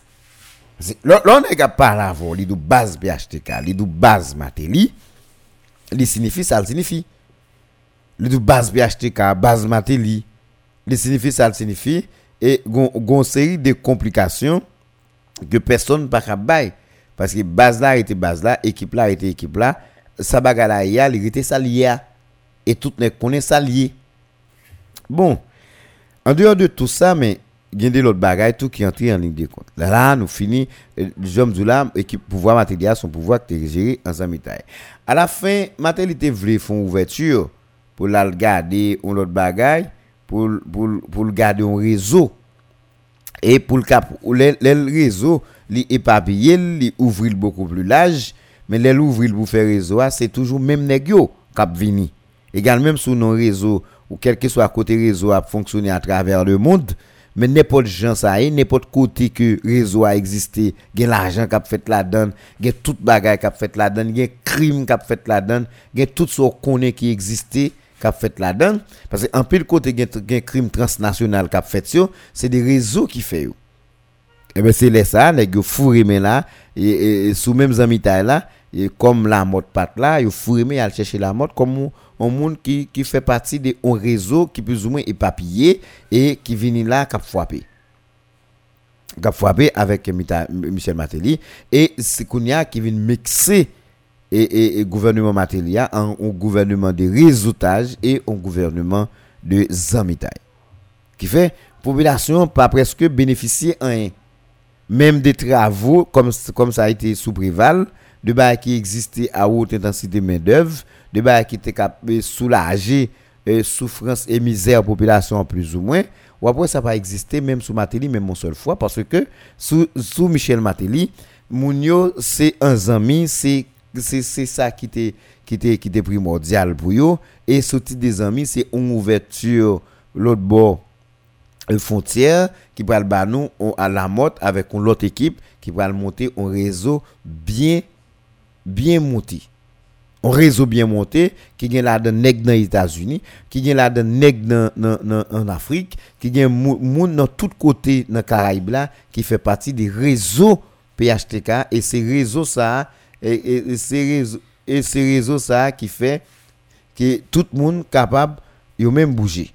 L'on est capable avant li dou base P H T K li dou base Mateli li signifie ça signifie li dou base P H T K base Mateli li signifie ça signifie et gon série de complications que personne pas capable parce que base là était base là équipe là était équipe là ça bagala ya li était ça lié et tout ne connaît ça lié bon en dehors de tout ça mais gen de l'autre bagaille tout qui entre en ligne de compte. Là là nous fini j'aime du là équipe pouvoir matériel son pouvoir que gérer ensemble taille. À la fin maternité vle font ouverture pour la garder on l'autre bagaille pour pour pour le garder un réseau et pour le cap le réseau li éparpiller li ouvrir beaucoup plus large mais les ouvrir pour faire réseau c'est toujours même nèg yo cap vini. Également même sous nos réseaux ou quel que soit côté réseau a fonctionner à travers le monde. Mais n'importe gens ça est n'importe côté que réseau a existé gain l'argent qu'a fait la donne gain toute bagaille qu'a fait la donne gain crime qu'a fait la donne gain tout ce qu'on connaît qui existait qu'a fait la donne parce que en pile côté gain crime transnational qu'a fait yo c'est des réseaux qui fait yo et ben c'est les ça nèg yo fourré mais là et sous même amis taille là et comme la mode pat là yo fourré mais al chercher la mode comme un monde qui qui fait partie de un réseau qui plus ou moins éparpillé et qui vient là cap frapper cap frapper avec Michel Martelly et c'est Kounia qui vient mixer et, et, et gouvernement Martelly en un gouvernement de réseautage et un gouvernement de zamitaille qui fait population pas presque bénéficier en même des travaux comme comme ça a été sous Préval de bail qui existait à haute intensité main d'œuvre de bail qui était capable soulager euh, souffrance et misère population plus ou moins ou après ça pas exister même sous Martelly même une seule fois parce que sous sous Michel Martelly mounio c'est un ami c'est c'est c'est ça qui était qui était qui était primordial pour yo et sorti des amis c'est une ouverture l'autre bord une frontière qui va le banou à la mode avec une autre équipe qui va monter un réseau bien bien monté un réseau bien monté qui gagne là dans nèg dans États-Unis qui gagne là dans nèg dans en Afrique qui gagne moun dans tout côté dans Caraïbes là qui fait partie des réseaux P H T K et ces réseaux ça et ces réseaux et ces réseaux ça qui fait que tout monde capable yo même bouger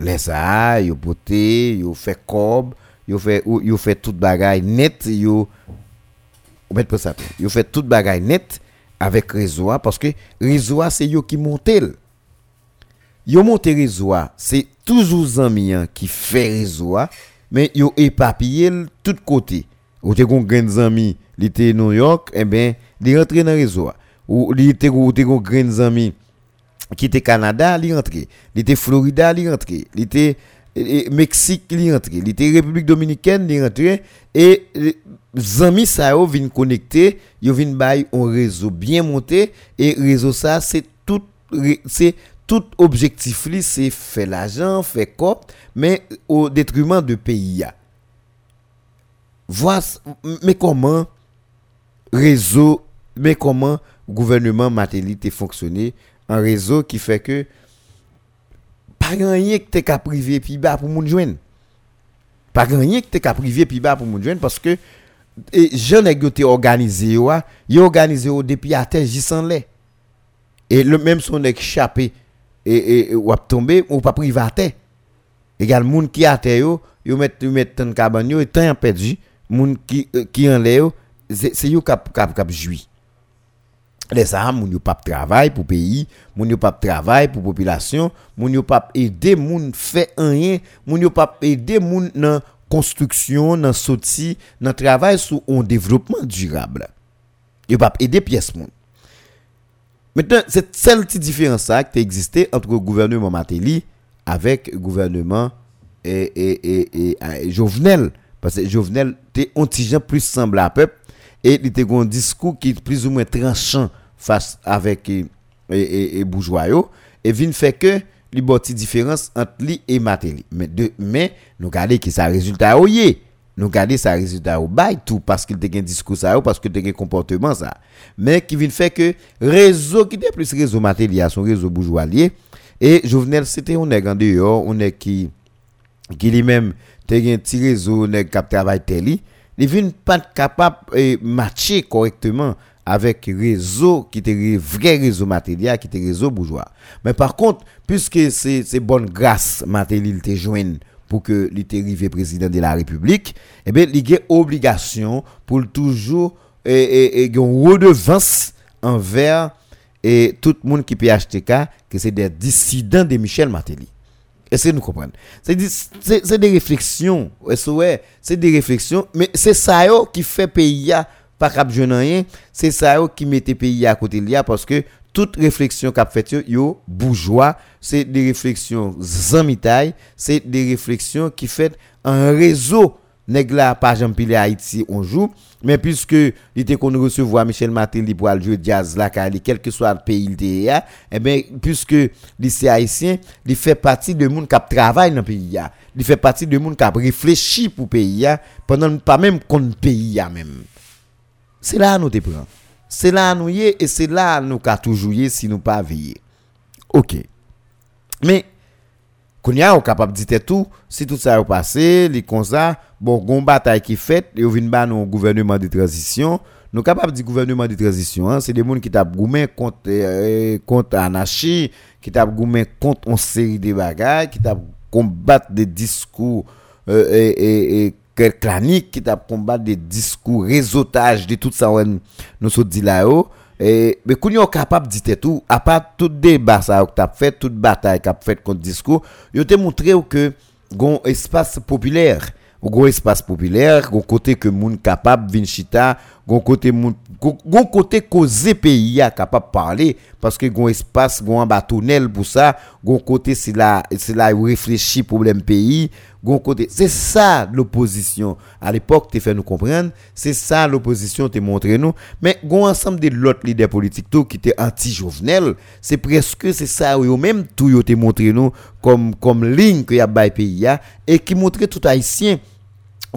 les ça yo poté yo fait cob yo fait yo fait toute bagaille net yo ou mettre pour ça. Yo fait toute bagaille net avec réseau parce que réseau c'est yo qui montel. Yo monter réseau, c'est toujours ami qui fait réseau mais yo éparpillé tout côté. Ou te gon grand ami, li te New York, eh ben, li rentre dans réseau. Ou li te ou te gon grand ami qui te Canada, li rentre. Li te Florida, li rentre. Li te Mexique, li rentre. Li te République Dominicaine, li rentre et zami ça yo vinn connecté yo vinn bay un réseau bien monté et réseau ça c'est tout c'est tout objectif li c'est faire l'argent faire cop mais au détriment de pays a voici mais comment réseau mais comment gouvernement Martelly té fonctionner un réseau qui fait que pas rien que t'es ka privé puis bas pour moun joindre pas rien que t'es ka privé puis bas pour moun joindre parce que et jeune égoté organisé yo yo organisé au depuis à terre jisanlé et le même son échappé et et ou tomber ou pas privaté égal moun qui à terre yo yo mettre mettre en cabane yo et temps perdu moun qui qui en l'air c'est c'est yo cap cap cap joui les ça moun yo pas travail pour pays moun yo pas travail pour population moun yo pas aider moun fait rien moun yo pas aider moun nan construction dans sorti dans travail sur un développement durable yo pas aider pièce monde maintenant c'est celle petite différence ça qui existait entre gouvernement Martelly avec gouvernement et, et, et, et, Jovenel, parce que Jovenel était anti-gens plus semblable à peuple et il était un discours qui est plus ou moins tranchant face avec et, et, et bourgeois yo, et vient fait que il bâtit différence entre lui et Matéli. Mais de, mais nous garder que ça résultat oyé. Nous garder ça résultat au bail tout parce qu'il te gen discours ça, parce que te gen comportement ça. Mais qui vient fait que réseau qui était plus réseau Matéli à son réseau bourgeois lié, et Jovenel c'était on est en dehors, on est qui qui lui-même te gen petit réseau nèg cap travail teli, il vient pas capable eh, matcher correctement avec réseau qui était vrai réseau matériel qui était réseau bourgeois. Mais par contre, puisque c'est c'est bonne grâce matériel te joindre pour que il était rivé président de la République, eh ben il a obligation pour toujours et et redevance envers et tout le monde qui P H T K que c'est des dissidents de Michel Martelly. Est-ce que nous comprenons? C'est, c'est, c'est des réflexions, ouais, c'est des réflexions, mais c'est ça qui fait pays à pas cap jeune rien, c'est ça qui mette pays à côté là parce que toute réflexion qu'a fait yo, yo bourgeois, c'est des réflexions sans mitaille, c'est des réflexions qui fait un réseau nèg la pas j'empile Haïti on joue, mais puisque il était qu'on recevoir Michel Martelly pour aller jouer jazz là car quel que soit le pays il était eh ben puisque les haïtiens il fait partie de monde qui travaille dans pays a, il fait partie de monde qui réfléchit pour pays a pendant pas même contre pays a même. C'est là nous te prend. C'est là nous y et c'est là nous qu'a toujours y si nous pas veiller. OK. Mais Kounia ou capable dire tout, si tout ça est passé, les comme ça, bon gon bataille qui fait, yo vinn ba nou gouvernement de transition, nous capable dire gouvernement de transition, hein, c'est des monde qui t'a goumé contre euh, contre anarchie, qui t'a goumé contre une série de bagages, qui t'a combattre des discours euh, et, et, et clanique qui t'a combattre des discours réseautage de tout ça nous so dit là haut et mais qu'on est capable de dire tout à part tout débat ça que t'as fait toute bataille qu'a fait contre discours il te montré que gon espace populaire ou gon espace populaire gon côté que monde capable vinn chita gon côté monde gon côté causer pays a capable parler parce que gon espace gon bâtonnel pour ça gon côté c'est là c'est là réfléchir problème pays gon côté c'est ça l'opposition à l'époque t'es fait nous comprendre c'est ça l'opposition t'es montré nous mais gon ensemble de l'autre leader politique tout qui était anti-Jovenel c'est presque c'est ça eux même tout yo t'es montré nous comme comme ligne que y a bail pays a et qui montrait tout haïtien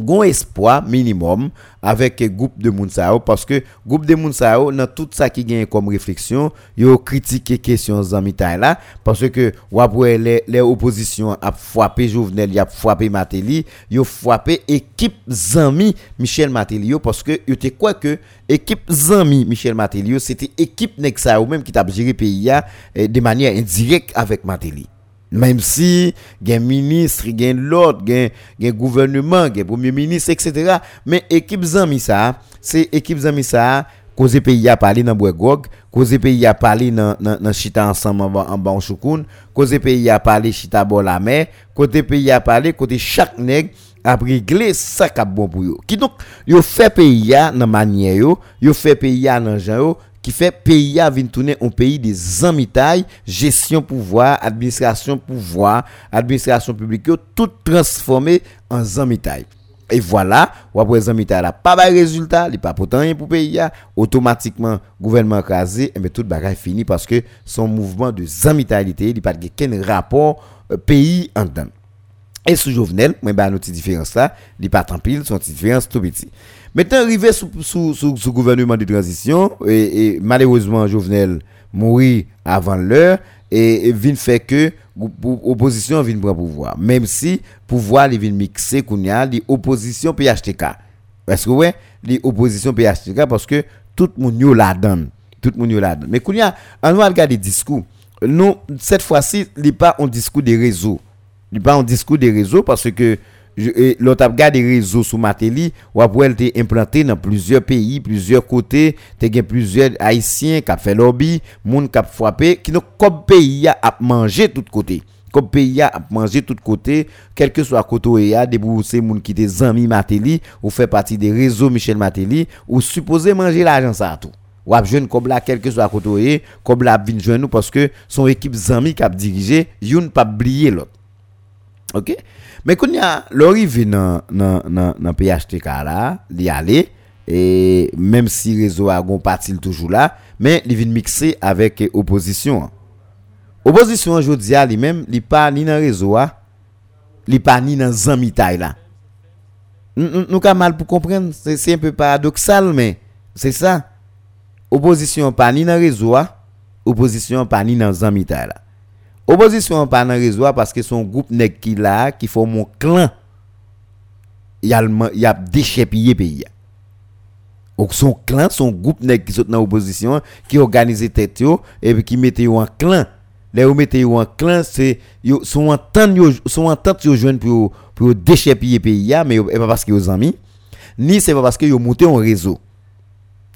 gon espoir minimum avec groupe de moun sa yo parce que groupe de moun sa yo dans tout ça qui gagne comme réflexion yo critiquer question zanmi tay là parce que ou après les les opposition a frappé Jovenel y a frappé Martelly yo frappé équipe zanmi Michel Martelly parce que yo te quoi que équipe zanmi Michel Martelly c'était équipe nèg sa yo même qui t'a géré pays a de manière indirecte avec Martelly. Même si gen ministre, gen l'autre, gen gen gouvernement, gen premier ministre et cetera mais équipe zanmi ça, c'est équipe zanmi ça cause pays a parler dans Bouegog, cause pays a parler dans dans dans chita ensemble en ban choukoun, cause pays a parler chita bol la mer, côté pays a parler côté chaque nèg a régler ça qu'a bon pour yo. Qui donc yo fait pays a dans manière yo, yo fait pays a dans jan yo qui fait pays à venir tourner un pays des amitailles, gestion pouvoir, administration pouvoir, administration publique, tout transformé en amitailles. Et voilà, ou après amitailles là, pas de résultat, il pas pourtant rien pour pays à, automatiquement gouvernement crasé, mais toute bagarre fini parce que son mouvement de amitaillité, il pas de quel rapport pays en dedans. Et sous Jovenel, mais ben notre différence là, il pas tant pile, son différence tout petit. Maintenant arrivé sous sous sous sou gouvernement de transition et, et malheureusement Jovenel mourit avant l'heure et, et vient fait que opposition vient prendre pouvoir même si pouvoir il vient mixer kounya li opposition P H T K parce que ouais li opposition P H T K parce que tout moun yo la donne tout moun yo la donne mais kounya on va regarder discours non cette fois-ci li pas un discours des réseaux li pas un discours des réseaux parce que l'autre regarde des réseaux sous Martelly ou après elle t'est implanté dans plusieurs pays plusieurs côtés t'es gain plusieurs haïtiens qui a fait lobby monde qui a frappé qui donc comme pays a mangé tout côté comme pays a mangé tout côté quel que soit côté y a déboursé monde qui était zanmi Martelly ou fait partie des réseaux Michel Martelly ou supposé manger l'argent ça tout ou a jeune comme là quel que soit côté comme là vinn joindre nous parce que son équipe zanmi qui a dirigé youn pas oublier l'autre. OK, mais quand il y a l'arrivée dans dans dans dans P H T K là, il y aller et même si réseau a gon parti toujours là, mais il vient mixer avec opposition. Opposition aujourd'hui a lui-même, il pas ni dans réseau a, il pas ni dans zami taille là. Nous ka mal pour comprendre, c'est c'est un peu paradoxal mais c'est ça. Opposition pas ni dans réseau a, opposition pas ni dans zami taille là. Opposition pas dans réseau parce que son groupe nèg qui là qui font mon clan y a y a déchepiller pays donc son clan son groupe nèg qui sont dans opposition qui organiser tête yo et puis qui mettait yo en clan les ou mettait yo en clan c'est yo sont entendre yo sont entente yo joindre pour pour déchepiller pays mais c'est pas parce que yo amis ni c'est pas parce que yo monter un réseau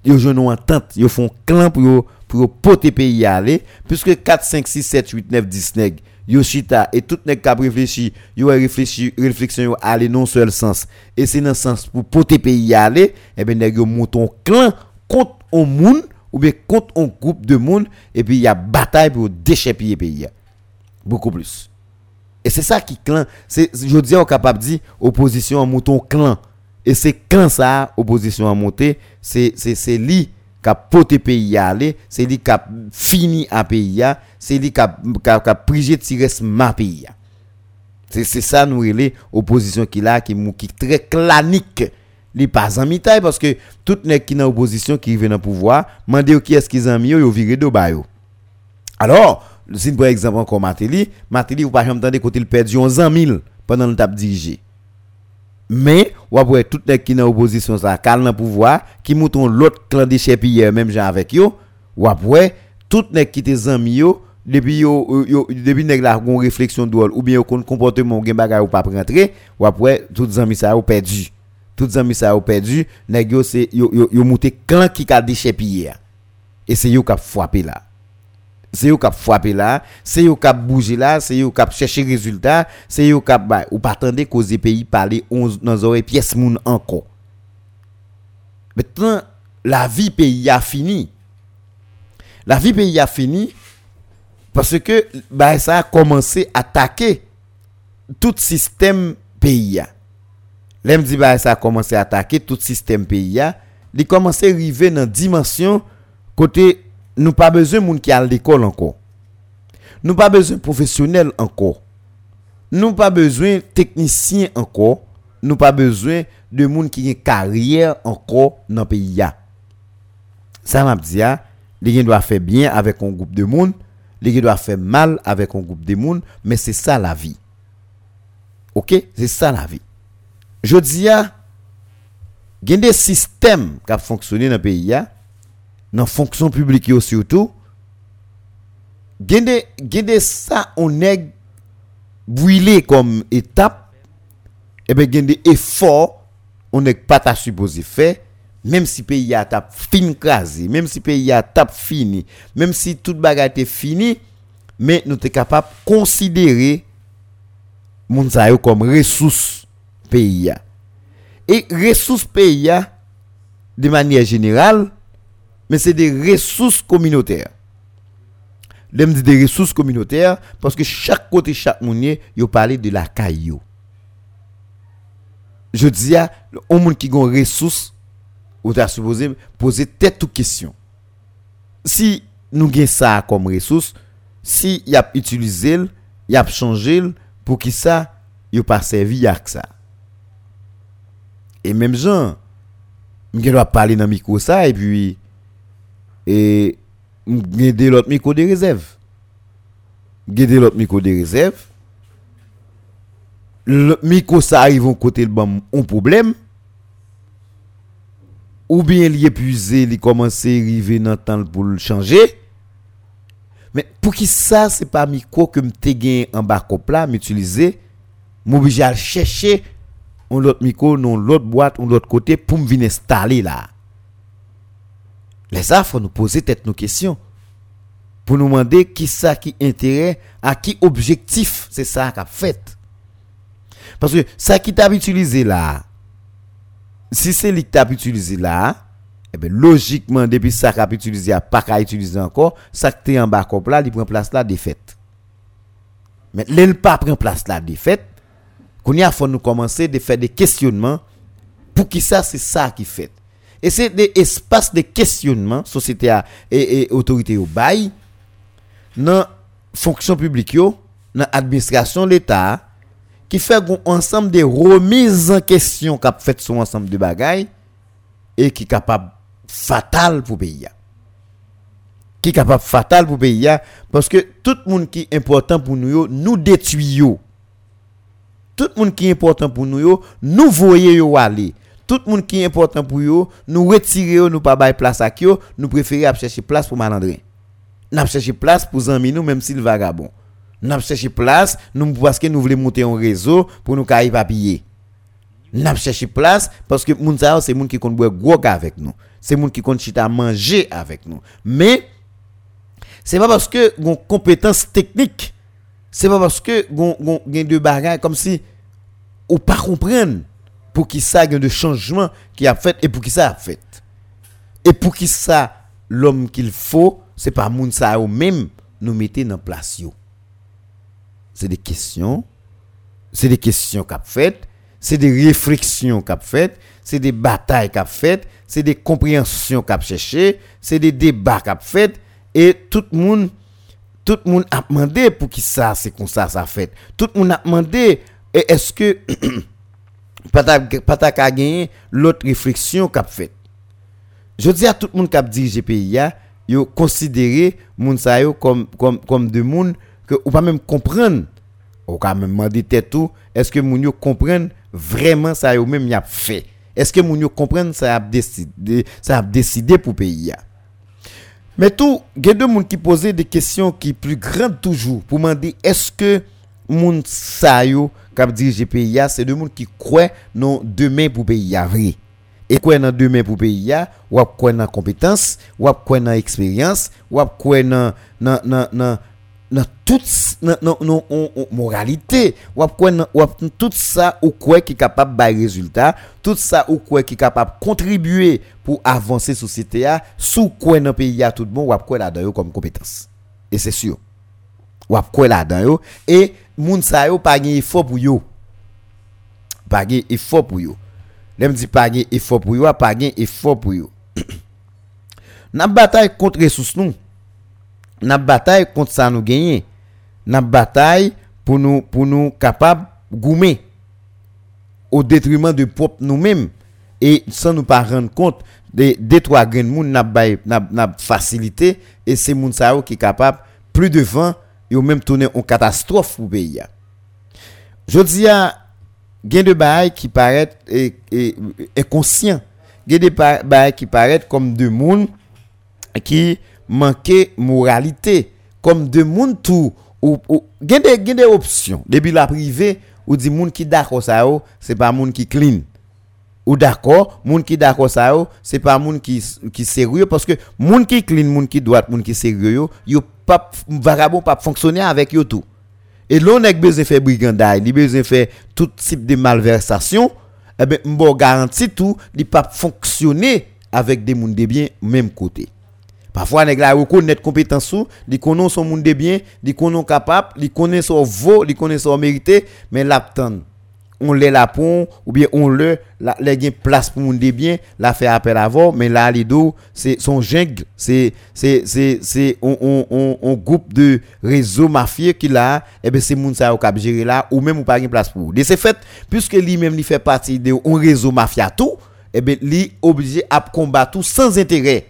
yo joindre en entente yo font clan pour yo pour porter pays aller puisque quatre cinq six sept huit neuf dix nèg yo chita et tout nèg k'ap réfléchi yo réfléchi réflexion yo aller non seul sens et c'est dans sens pour porter pays aller et ben nèg yo monton clan contre un monde ou bien contre un groupe de monde et puis il y a bataille pour déchepiller pays beaucoup plus et c'est ça qui clan c'est je dis on capable dire opposition en monton clan et c'est clan ça opposition en monter c'est c'est c'est li cap porter pays aller c'est lui cap fini à pays c'est lui cap cap priger tiresse ma pays c'est c'est ça nous relé opposition qui là qui qui très clanique li pas en mitaille parce que tout nèg qui dans opposition qui vient dans pouvoir mandé qui est-ce qu'ils amis yo viré do ba yo alors si par exemple encore Mateli Mateli ou pas jamais entendre côté il perdu onze mille pendant le tap diriger mais ou après tout nèg qui dans opposition ça calme dans pouvoir qui mouton l'autre clan de chef hier même gens avec yo ou après tout nèg qui tes amis yo depuis yo, yo depuis nèg la gon réflexion drôle ou bien kon comportement gen bagay ou pas rentrer ou après tout amis ça ou perdu tout amis ça ou perdu nèg yo c'est yo yo, yo monter clan qui ka déchepiller et c'est yo qui a frappé là c'est yo qui a frappé là c'est yo qui a bougé là c'est yo qui a cherché résultat c'est yo qui a ou pas attendre causer pays parler onze dans oreille pièce moun encore maintenant la vie pays a fini la vie pays a fini parce que bah ça a commencé à attaquer tout système pays l'aime dit bah ça a commencé à attaquer tout système pays il commencé arriver dans dimension côté nous pas besoin moun qui à l'école encore. Nous pas besoin professionnel encore. Nous pas besoin technicien encore. Nous pas besoin de moun qui gen carrière encore dans pays a. Ça m'a dit a, les gens doivent faire bien avec un groupe de moun, les gens doivent faire mal avec un groupe de moun, mais c'est ça la vie. OK, c'est ça la vie. Jodi a gen des systèmes qui fonctionnent dans pays a. Dans fonction publique yo surtout gende gende ça on est brûlé comme étape et ben gende effort on est pas ta supposé faire même si pays a tap fin crasé même si pays a tap fini même si toute bagarre était fini mais nous t'es capable considérer moun sa yo comme ressource pays a et ressource pays a de manière générale mais c'est des ressources communautaires. L'aime dit des ressources communautaires parce que chaque côté chaque mounier, yo parler de la caillou. Je dis à on monde qui gon ressources, ou ta supposé poser tête ou question. Si nous gen ça comme ressource, si y a utilisé, y a changé pour qui ça, yo pas servi à ça. Et même gens, m'gen doit parler dans micro ça et puis et gardez l'autre micro de réserve gardez l'autre micro de réserve le micro ça arrive en côté le bon un problème ou bien il épuisé il commence à arriver dans temps pour le changer mais pour qui ça c'est pas micro que me t'ai gagné en backup là m'utiliser m'obligé à chercher un l'autre micro non l'autre boîte ou l'autre côté pour me venir installer là. Les ça faut nous poser tête nos questions pour nous demander qui ça qui intérêt à qui objectif c'est ça qu'a fait parce que ça qui t'a utilisé là si c'est lui qui t'a utilisé là et ben logiquement depuis ça qu'a utilisé a pas qu'a utiliser encore ça qui t'es en backup là il prend place là défaite mais l'elle pas prend place là défaite qu'on a faut nous commencer de faire des questionnements pour qui ça c'est ça qui fait. Et c'est des espaces de questionnement société a, et, et autorité au bail dans fonction publique yo, dans administration l'État qui fait ensemble des remises en question qui fait son ensemble de bagailles et qui capable fatal pour pays. Qui capable fatal pour pays parce que tout le monde qui est important pour nous nous détruit. Tout le monde qui est important pour nous nous voyons aller. Tout le monde qui est important pour nous nous retirer nous pas bail place à qui nous préférons chercher place pour malandrin. Nous chercher place pour amis nous même s'il vagabond. Nous chercher place nous parce que nous voulons monter un réseau pour nous cailler papier. Nous chercher place parce que moun ça c'est moun qui compte boire gros avec nous. C'est moun qui compte chita manger avec nous. Mais c'est pas parce que gon compétence technique, c'est pas parce que gon gon gain de bagarre comme si ou pas comprendre pour qui ça gain de changement qui a fait et pour qui ça a fait. Et pour qui ça l'homme qu'il faut, c'est pas moun ça ou même nous mettez dans place yo. C'est des questions, c'est des questions qu'a fait, c'est des réflexions qu'a fait, c'est des batailles qu'a fait, c'est des compréhensions qu'a cherché, c'est des débats qu'a fait. Et tout le monde, tout le monde a demandé pour qui ça, c'est comme ça, ça fait. Tout le monde a demandé, et est-ce que, pas ta ka gagné l'autre réflexion qu'a fait. Je dis à tout le monde qui a dirigé pays, yo considérer moun sa yo comme, comme, comme de moun que ou pas même comprendre. Ou quand même demander tête tout, est-ce que moun yo comprennent vraiment ça yo même y a fait? Est-ce que moun yo comprennent ça a décidé, ça a décidé pour pays? Mais tout, il y a deux monde qui posaient des questions qui plus grandes toujours pour demander est-ce que moun sa yo k'ap dirige pays a, c'est deux monde qui croient non demain pour pays a vrai. Et croient dans demain pour pays a, ou croient dans compétence, ou croient dans expérience, ou croient dans dans dans dans dans toute dans non moralité, ou croient dans tout ça ou croient qui capable bailler résultat, tout ça ou croient qui capable contribuer pour avancer société a sous quoi dans pays a tout bon ou quoi là-dedans comme compétence et c'est sûr ou quoi là-dedans et moun sa yo pa gen effort pour yo pa gen effort pour yo l'aime dit pa gen effort pour yo pa gen effort pour yo n'a bataille contre ressources nous n'a bataille contre ça nous gagner n'a bataille pour nous pour nous capable goumer au détriment de propre nous-mêmes et sans nous pas rendre compte des des trois grains de monde n'a n'a facilité et c'est moun sa yo qui capable plus devant et même tourner en catastrophe pour pays. Je dis à gain de bail qui paraît et inconscient gain de bail qui paraît comme deux monde qui manquer moralité comme deux monde tout ou gain des gain des options depuis la privée ou dit monde qui d'accord ça c'est pas monde qui clean. Ou d'accord, moun ki d'accord ça yo, c'est pas moun ki ki sérieux parce que moun ki clean, moun ki droite, moun ki sérieux yo, yo pas vagabond pas fonctionner avec yo tout. Et l'on nèg besoin faire brigandage, li besoin faire tout type de malversation, eh ben m'bo garanti tout, li pas fonctionner avec des moun de bien même côté. Parfois nèg la reconnaître compétence ou, li connait son moun de bien, li connait capable, li connait son vaut, li connait son mérité, mais l'attend on les la pon ou bien on le la les gain place pour monde bien la fait appel avant mais là les dos c'est son jungle c'est c'est c'est c'est on on on on groupe de réseau mafieux qui là et ben c'est monde ça au cap gérer là ou même ou pas gain place pour de ces fait puisque lui même lui fait partie de un réseau mafia tout et ben lui obligé à combattre tout sans intérêt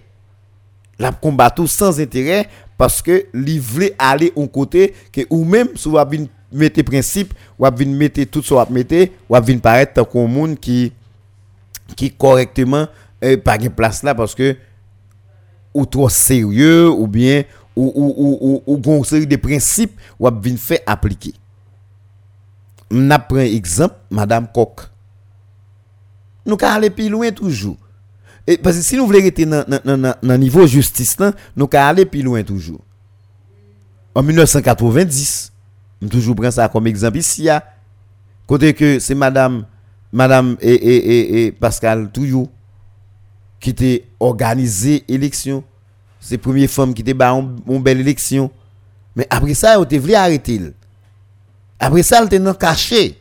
la combattre tout sans intérêt parce que lui veut aller un côté que ou même soit une mettez principe ou vinn mettez tout ça ou mettez ou vinn paraître comme monde qui qui correctement eh, pas gain place là parce que ou trop sérieux ou bien ou ou ou ou, ou gon série de principes ou vinn fait appliquer. N'a prend exemple madame Coq. Nous ca aller plus loin toujours. Et parce que si nous voulons rester dans dans dans niveau justice là, nous ca aller plus loin toujours. En dix-neuf cent quatre-vingt-dix on toujours prend ça comme exemple ici à côté que c'est madame madame et et et, et Pascal Touillou qui était organisé élection c'est première femme qui était ba une belle élection mais après ça on te voulait arrêter après ça elle était caché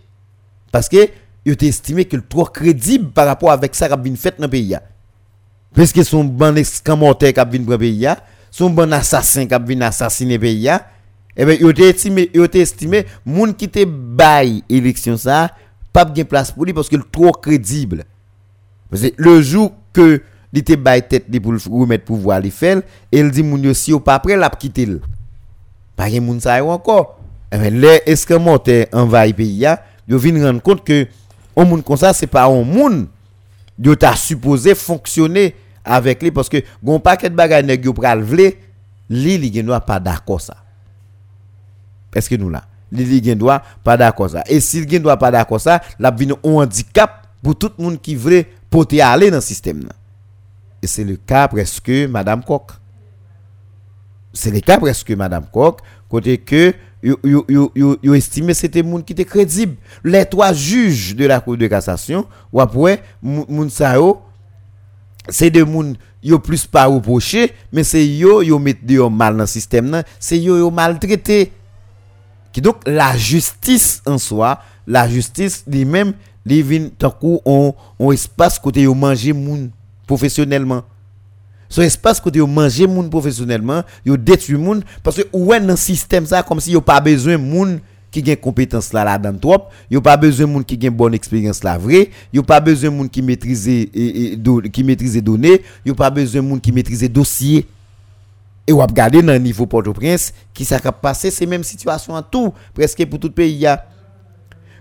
parce que il était estimé que trop crédible par rapport avec ça qu'a vinn fait dans pays a, parce que son ban escamoteur qu'a vinn prendre pays a, son ban assassin qu'a vinn assassiner pays a, et ben il était estimé il était estimé monde qui était bail élection ça pas bien place pour lui parce que trop crédible. Parce que le jour que il était bail tête pour remettre pouvoir il fait et il dit moun yo si ou pas prêt l'a quitter pas gen moun sa yo encore. Et ben les escamoteur envahit pays a, yo vinn rendre compte que on monde comme ça c'est pas un monde de t'a supposé fonctionner avec lui parce que gon paquet de bagages nèg yo pral vle li li gen droit pas d'accord ça. Est-ce que nous là li li gen droit pas d'accord ça et s'il gen droit pas d'accord ça l'a vinn un handicap pour tout monde qui veut porter aller dans système là. Et c'est le cas presque madame Coq. C'est le cas presque madame Coq côté que yo yo yo yo yo estimé c'était monde qui était crédible. Les trois juges de la cour de cassation ou après moun sa yo c'est de moun yo plus pas reproché mais c'est yo yo mettre de mal dans système là, c'est yo yo maltraité. Qui donc la justice en soi, la justice lui-même li vinn tant kou on on espace côté yo manger moun professionnellement. Son espace côté yo manger moun professionnellement, yo détruit moun parce que ouais dans système ça comme si yo pas besoin moun qui gagne compétence là là dans trop, yo pas besoin moun qui gagne bonne expérience là vrai, yo pas besoin moun qui maîtrise et qui maîtrise données, yo pas besoin moun qui maîtrise dossier. Et ou a regarder dans niveau Port-au-Prince qui ça cap passer c'est même situation en tout presque pour tout pays a.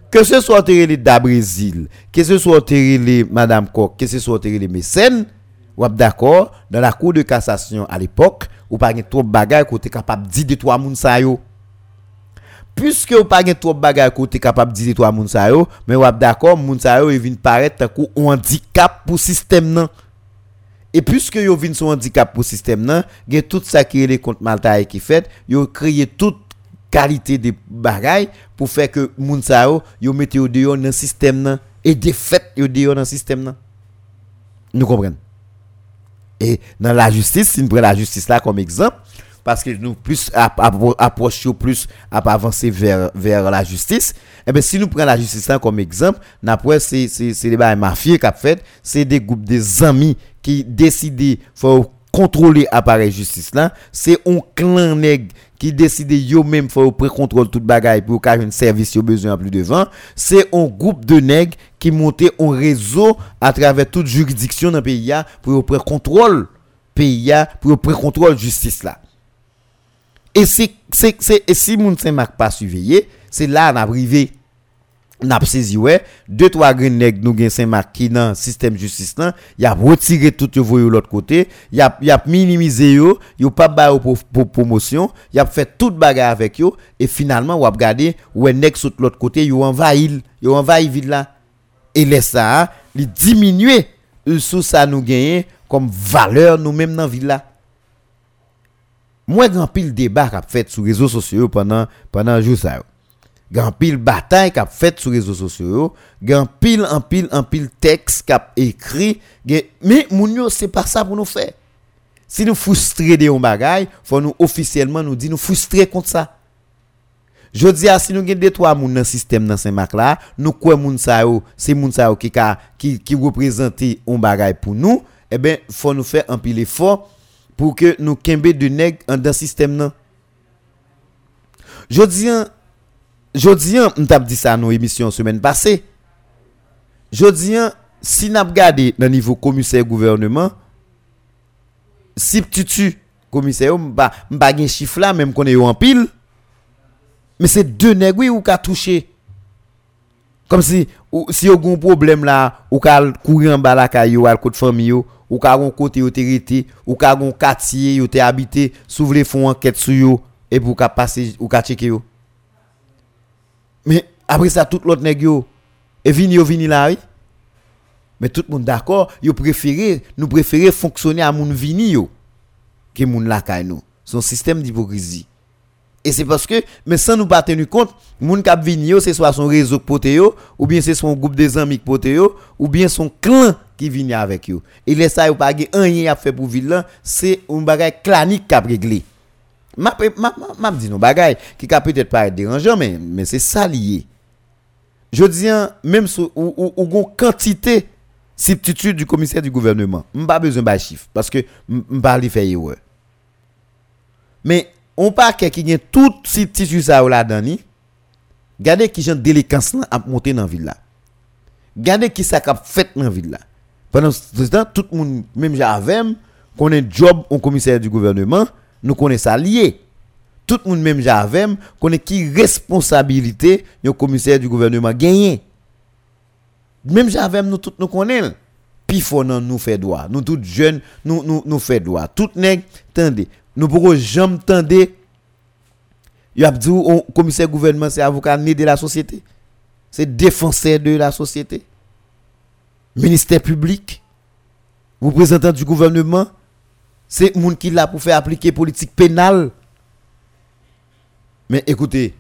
Que ce soit terré da Brésil, que ce soit terré madame Coq, que ce soit terré mécène ou d'accord dans la cour de cassation à l'époque ou pas gen trop bagarre côté capable dire de trois moun sa yo puisque ou pas gen trop bagarre côté capable dire de trois moun sa yo mais ou d'accord moun sa yo vinn paraître tant kou handicap pour système nan et puisque yo vinn son handicap pour système nan gen tout ça qui est contre maltaille qui fait yo créer toute qualité de bagaille pour faire que moun sa yo yo mette yo dehors dans système nan et défaite yo dehors dans système nan nous comprenons. Et dans la justice, si nous prenons la justice là comme exemple, parce que nous plus approchons plus à avancer vers vers la justice, et ben si nous prenons la justice là comme exemple, après c'est c'est c'est des bails mafieux qu'a fait, c'est des groupes des amis qui décident faut contrôler appareil justice là, c'est un clan nèg qui décide yo même faut pré-contrôle toute bagaille pour qu'il y ait un service yo besoin plus devant, c'est un groupe de nèg qui monter un réseau à travers toute juridiction dans pays a pour pré-contrôle pays a pour pré-contrôle justice là. Et si c'est c'est et si moun Saint-Marc pas surveillé, c'est là n'a privé n'a saisi ouais deux trois grands nèg nous gain Saint-Marc qui dans système justice là il a retiré tout yo voyou l'autre côté il a il a minimisé yo yo pas ba pour promotion il a fait toute bagarre avec yo et finalement ou a regarder ouais nèg sur l'autre côté yo envahi yo envahi ville là et laisse ça il diminuer sous ça nous gagner comme valeur nous même dans ville là. Moi grand pile débat qu'a fait sur réseaux sociaux pendant pendant jour ça grand pile bataille qu'a fait sur réseaux sociaux grand pile en pile en pile texte qu'a écrit mais moun yo c'est pas ça pour nous faire si nous frustrer de on bagaille faut nous officiellement nous dit nous frustrer contre ça jodi a si nous gen deux trois moun dans système dans Saint-Marc là nous croit moun ça yo c'est moun ça yo qui qui qui représenter on bagaille pour nous et ben faut nous faire en pile effort pour que nous kembe de nèg en dans système nan jodi an jodi an on t'a dit ça dans émission semaine passée jodi an si n'a regarder dans niveau commissaire gouvernement si tutu commissaire on pas on pas gen chiffre là même qu'on est en pile mais c'est deux nèg oui ou ka toucher comme si ou, si yo gon problème là ou ka courir en bas la caillou al côté famille yo ou ka gon côté yo territé ou ka gon quartier yo té habité s'ouvre font enquête sur yo et pour ka passer ou ka checker yo mais après ça tout l'autre nèg yo et vini yo vini là oui mais tout monde d'accord yo préférer nous préférer fonctionner à moun vini yo que moun la caille nous son système d'hypocrisie. Et c'est parce que mais sans nous pas tenir compte moun k'ap vini yo c'est soit son réseau pote yo ou bien c'est son groupe des amis pote yo ou bien son clan qui vient avec yo et les ça yo pas gen rien à faire pour ville là c'est un bagay clanique k'ap régler m'a m'a m'a dit non bagay qui k'ap peut-être paraître dérangeant mais mais c'est ça lié je dis même sou, ou, ou, ou gon quantité substitut du commissaire du gouvernement, on pas besoin de chiffre parce que on pas li faire erreur. Mais on pas qui gagne tout substitut ça là dedans. Regardez qui genre délinquance là a monté dans ville là. Regardez qui ça qu'a fait dans ville là. Pendant ce temps, tout le monde, même j'avais, connaît job au commissaire du gouvernement, nous connaît ça lié. Tout le monde, même j'avais, connaît qui responsabilité au commissaire du gouvernement gagné. Même j'avais, nous tous nous connaissons. Puis faut nous faire droit. Nous tous jeunes, nous nous nous faire droit. Tout nèg, tendez. Nous pourquoi jamais tendez. Il a dit au commissaire du gouvernement, c'est avocat né de la société. C'est défenseur de la société. Ministère public, représentant du gouvernement, c'est moun qui là pour faire appliquer politique pénale. Mais écoutez,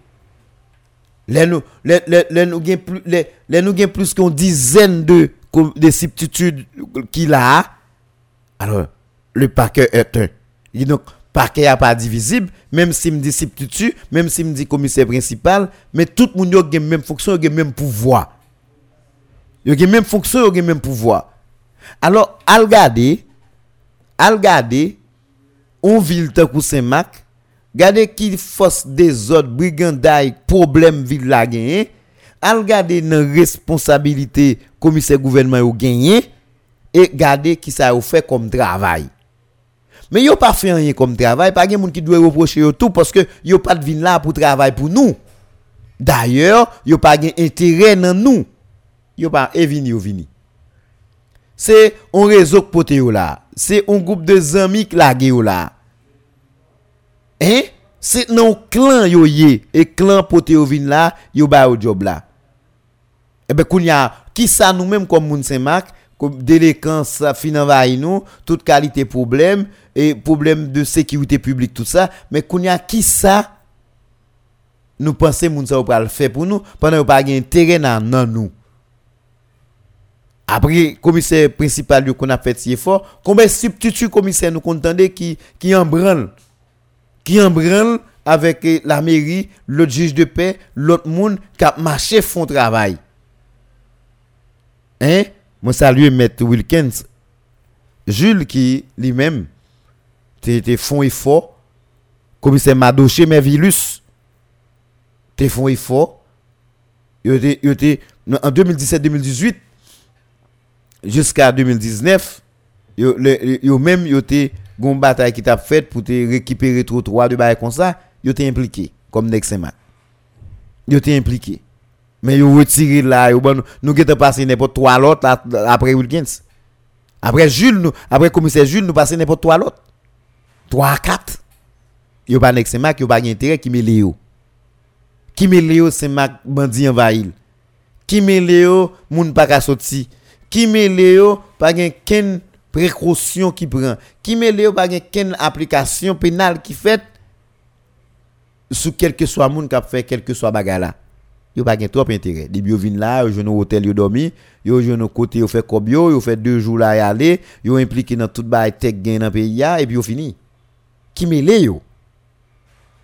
les nous les les les nous gain plus les les nous gain plus qu'une dizaine de de substituts qu'il a. Alors le parquet est un. Et donc parquet a pas divisible, même si me dit substitut, même si me dit commissaire principal, mais tout moun yo gain même fonction, gain même pouvoir. Yo gen même fonction, yo gen même pouvoir. Alors, al gade, al gade, on ville tankou Saint-Marc, gade ki force désordre, brigandaille, problème ville la genyen, al gade nan responsabilité commissaire gouvernement yo genyen et gade ki sa yo fait comme travail. Mais yo pas fait rien comme travail, pa gen moun ki doit reprocher yo tout parce que yo pas de vin là pour travail pour nous. D'ailleurs, yo pas gen intérêt nan nous. Yo pas evini yo vini. C'est un réseau qui pote yo là, c'est un groupe de amis qui lage yo là. Hein? C'est non clan yo yé et clan pote yo vin là, yo ba yo job là. Et ben kounya qui ça nous même comme moun Saint-Marc, comme délinquance fin envahi nous, toute qualité problème et problème de sécurité publique tout ça, mais kounya qui ça nous penser moun ça va le faire pour nous pendant yo pas gain intérêt nan nous. Après commissaire principal qu'on a fait si fort, combien substitut commissaire nous contendait qui qui en branle qui en branle avec la mairie, l'autre juge de paix, l'autre monde qui a marché font travail. Hein, moi salue maître Wilkins Jules qui lui-même t'était font effort, commissaire Madoché Mervilus t'es font effort. Il était il était en deux mille dix-sept deux mille dix-huit jusqu'à deux mille dix-neuf, yo le yo même yo te gon bataille qui t'a faite pour te récupérer trottoir de bail comme ça, yo te impliqué comme Nexema. Yo te impliqué. Mais yo retiré là, yo bon nous qui t'a passé n'importe trois l'autre après Wilkins. Après Jules nous, après commissaire Jules nous passé n'importe trois l'autre. trois à quatre. Yo pas Nexema, yo pas intérêt qui mêle yo. Qui mêle yo c'est Mac bandi envahi. Qui mêle yo moun pas ka sorti. Qui mêle pas gen ken précaution qui prend, qui mêle pas gen ken application pénale qui fait sous quel que soit moun k'ap fait quel que soit bagala. Yo pas gen trop intérêt. Di bio vinn là, yo joine au hôtel yo dormi, yo joine au côté yo fait kob yo, yo fait deux jours là y aller, yo impliqué dans tout bail tech gen dans pays a et puis yo fini. Qui mêle yo?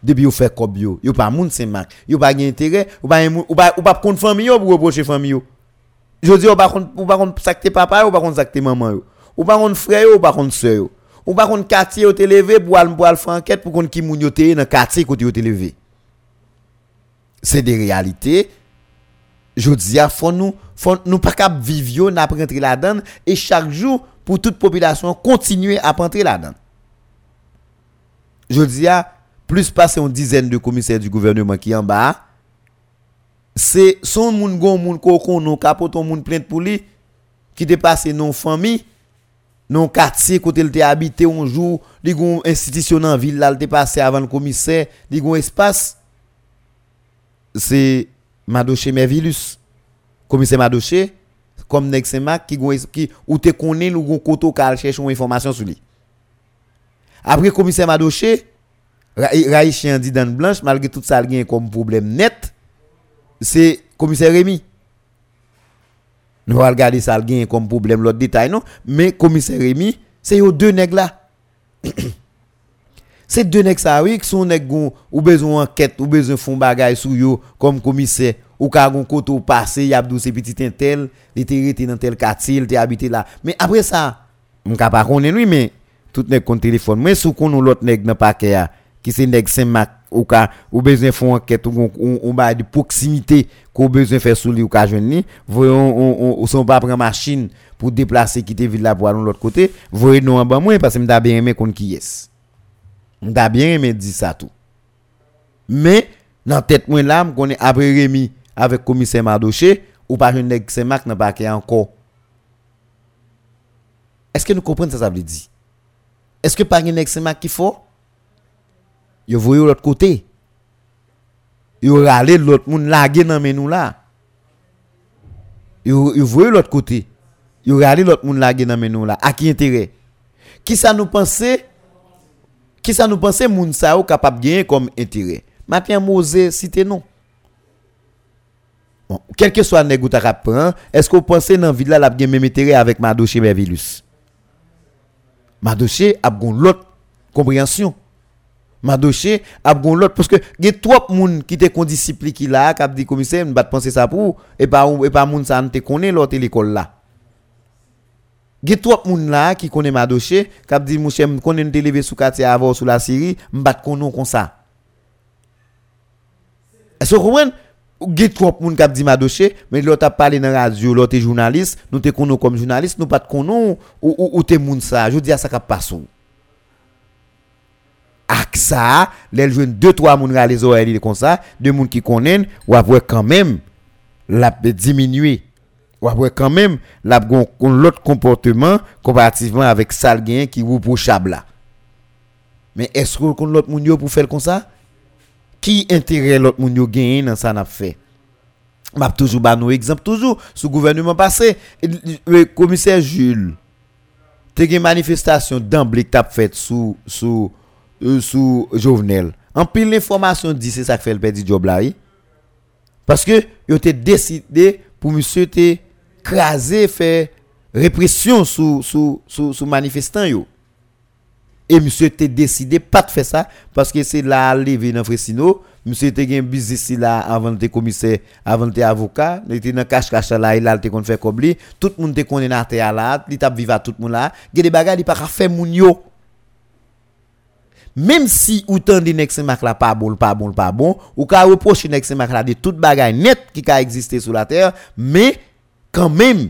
Depuis yo fait kob yo, yo pas moun Saint-Marc, yo pas gen intérêt, ou pas ou pas ou pas contre famille yo pour reprocher famille yo. Je dis, ou pas contre ça que t'es papa, ou pas contre ça que t'es maman, ou pas contre frère, ou pas contre soeur, ou pas contre quartier, ou t'es levé pour aller faire enquête pour qu'on qui moun yo t'es dans quartier côté où t'es levé. C'est des réalités. Je dis, faut nous, faut nous pas cap vivre, n'a pas rentrer là-dedans, et chaque jour, pour toute population, continuer à rentrer là-dedans. Je dis, plus passer une dizaine de commissaires du gouvernement qui en bas, c'est son moun gon moun kokon non kapoton moun plainte pour lui qui dépasse non famille non quartier côté il était habité un jour li gon institution dans ville là il dépassé avant le commissaire li gon espace c'est Madoché Mervilus commissaire Madoché comme Nexema qui gon qui ou te connaît le gon koto ka chercher une information sur lui après commissaire Madoché Raïchien dit dans blanche malgré tout ça il y a comme problème net. C'est commissaire Rémi. Nous allons regarder ça gagne comme problème l'autre détail non, mais commissaire Rémi, c'est aux deux nèg là. C'est deux nèg ça oui, qui sont nèg ou besoin enquête, ou besoin fond bagay sou yo comme commissaire, ou kagon koto passé y a dou ces petit tel il était resté dans tel quartier il était habité là mais après ça on pas connait lui mais tout nèg compte téléphone mais sou konou l'autre nèg dans paquet a qui c'est nèg Saint-Marc ou ka ou besoin font enquête ou on ba de proximité qu'on besoin faire sous lui ou ka joindre ni voyons on sont pas prendre machine pour déplacer quitter ville la pour l'autre côté voyez nous en bas moi parce que m'da bien aimé qu'on qui est m'da bien aimé dit ça tout mais dans tête moi là me connais après Rémi avec commissaire Madoché ou pas jeune nèg Saint-Marc dans paquet encore est-ce que nous comprenons ça ça veut dire est-ce que pas nèg Saint-Marc qui faut yo voyez l'autre côté yo râler l'autre monde laguer dans men nous là yo yo voyez l'autre côté yo râler l'autre monde laguer dans men nous là à qui intérêt qui ça nous penser qui ça nous penser moun ça ou capable gagner comme intérêt Matin Mose cité non bon quel que soit nèg ou ta prend est-ce que vous pensez dans ville là l'a gagner même intérêt avec Madoché Mervilus Madoché a gon l'autre compréhension Madoché a gon l'autre parce que gè trop moun qui te kon discipline qui là qui a dit commissaire m'bat penser ça pour et pas et pas moun ça n'te connaît l'autre l'école là gè trop moun là qui connaît Madoché qui a dit mon cher m'connait n'te lever sous quartier avant sous la Syrie m'bat konnon comme ça est-ce que vous comprenez gè trop moun qui a dit Madoché mais l'autre a parlé dans radio l'autre est journaliste nous te konnon comme journaliste nous pas konnon ou ou te moun ça je dis ça qu'a passé aksa les jeunes deux trois moun ra les oreilles comme ça deux moun qui connaissent ou après quand même l'a diminuer ou après quand même l'a l'autre comportement comparativement avec sal gain qui reprochable là mais est-ce qu'on connaît l'autre moun yo pour faire comme ça qui intérêt l'autre moun yo gain dans ça n'a fait m'a toujours ba nou exemple toujours sous gouvernement passé le commissaire Jules te gen manifestation d'emblée que t'a fait sous sous Euh, sous Jovenel. En pile l'information dit c'est ça qui fait le petit job là. Parce que il était décidé pour monsieur te craser faire répression sous sous sous sous manifestant yo. Et monsieur te décidé pas de faire ça parce que c'est là levé dans Fresino, monsieur te gain business là avant de commissaire, avant de avocat, il était dans cache-cache là, il a te kon faire comme lui, tout monde te connaît na terre là, il t'a vivre à tout monde là, il y a des bagarres il pas faire moun yo. Même si ou tant de nèg Saint-Marc la pas bon pas bon pas bon ou ka reprocher nèg Saint-Marc la de toute bagaille net qui ka exister sur la terre mais quand même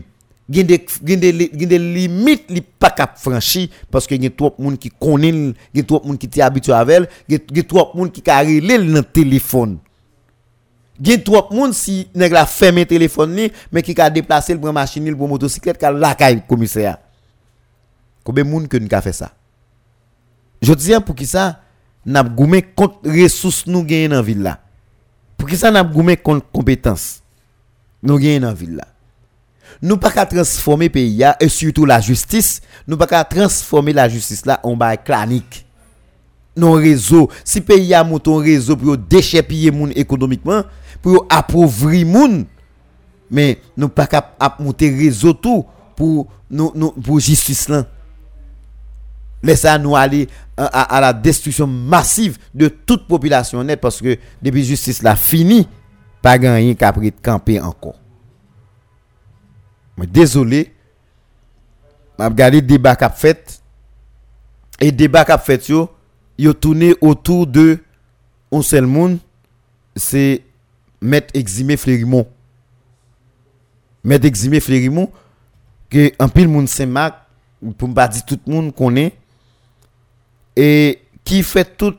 gen des gen des limites li pas cap franchi parce que gen trop moun qui connaît gen trop moun qui t'y habitué avec gen trop moun qui ka relel dans téléphone gen trop moun si nèg la fermer téléphone ni mais qui ka déplacer le prend machine le prend motocyclette ka la caille commissaire combien moun que n'ka fait ça je dis pour qui ça n'a goumé contre ressources nous gagner dans ville là pour qui ça n'a goumé contre compétences nous gagner dans ville là nous pas qu'à transformer pays et surtout la justice nous pas qu'à transformer la justice là en bail clanique non réseau si pays a monté un réseau pour déchepiller moun économiquement pour appauvrir moun mais nous pas qu'à monter réseau tout pour nous nous pour justice là laissez nous aller à, à, à la destruction massive de toute population nette parce que depuis justice la fini pas gagné qu'après camper encore. Mais désolé, m'a regardé débat qu'a fait et débat qu'a fait yo, yo tourné autour de un seul monde, c'est Maître Eximé Flérimont. Maître Eximé Flérimont que en pile monde Saint-Marc pour me pas dire tout le monde connaît et qui fait tout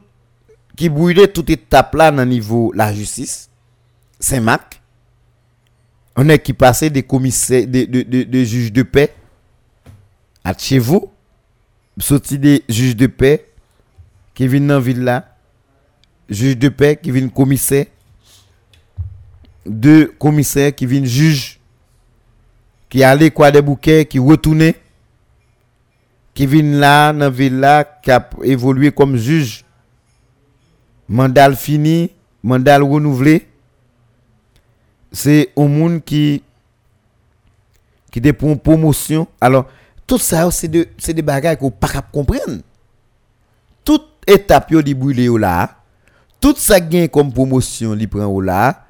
qui brûlait toute étape là dans niveau la justice Saint-Marc on est qui passait des commissaires des de, de, de juges de paix à chez vous sorti des juges de paix qui viennent dans ville là juge de paix qui viennent commissaire deux commissaires qui viennent juge qui allait quoi des bouquets qui retournaient qui vient là dans ville là qui a évolué comme juge mandat fini mandat renouvelé c'est un monde qui qui dépend pour promotion alors tout ça c'est de c'est des bagages qu'on pas capable comprendre toute étape yo di brûler là tout ça gain comme promotion li prend là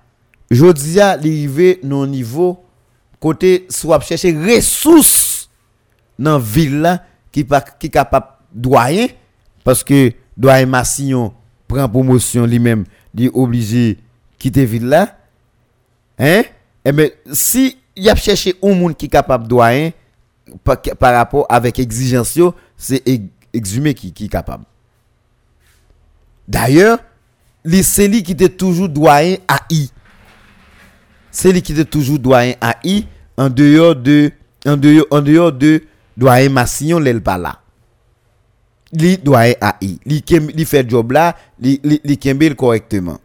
Jodia arrivé non niveau côté soit chercher ressources dans ville qui qui capable doyen parce que doyen Massillon prend promotion lui-même il est obligé quitter ville là hein et mais si il a cherché un monde qui capable doyen par, par rapport avec exigence c'est exhumé qui qui capable d'ailleurs les celui qui était toujours doyen A I c'est lui qui était toujours doyen A I en dehors de en dehors en dehors de doyen Massillon l'elle pas là li doyen A I li kem, li fait job là li li, li kembel correctement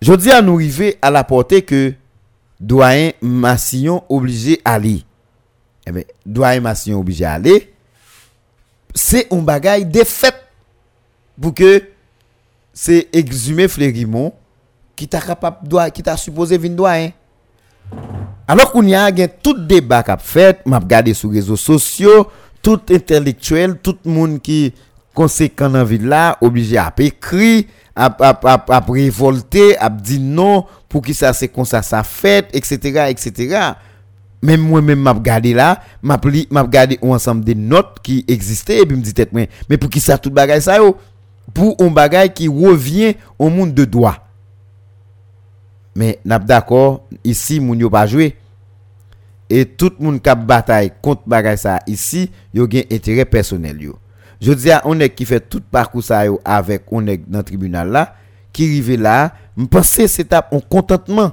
jodi à nous arriver à la portée que doyen Massillon obligé aller eh ben doyen Massillon obligé aller c'est un bagage défaite pour que c'est exhumé Flérimont qui t'a capable doit qui t'a supposé venir doyen alors qu'on y a gen tout débat qu'a fait m'a regarder sur réseaux sociaux tout intellectuel tout monde qui conséquent dans ville là obligé à écrire à à à révolter à dire non pour qui ça c'est comme ça ça fait etc etc même moi même m'a regardé là m'a pli m'a regardé ensemble des notes qui existaient et puis me dit tête moi mais pour qui ça tout bagage ça yo pour un bagage qui revient au monde de droit mais n'a d'accord ici moun yo pas jouer et tout moun k'ap bataille contre bagay ça ici yo gen intérêt personnel yo je dis à on est qui fait tout parcours ça yo avec on est dans tribunal là qui rivé là me penser c'est un contentement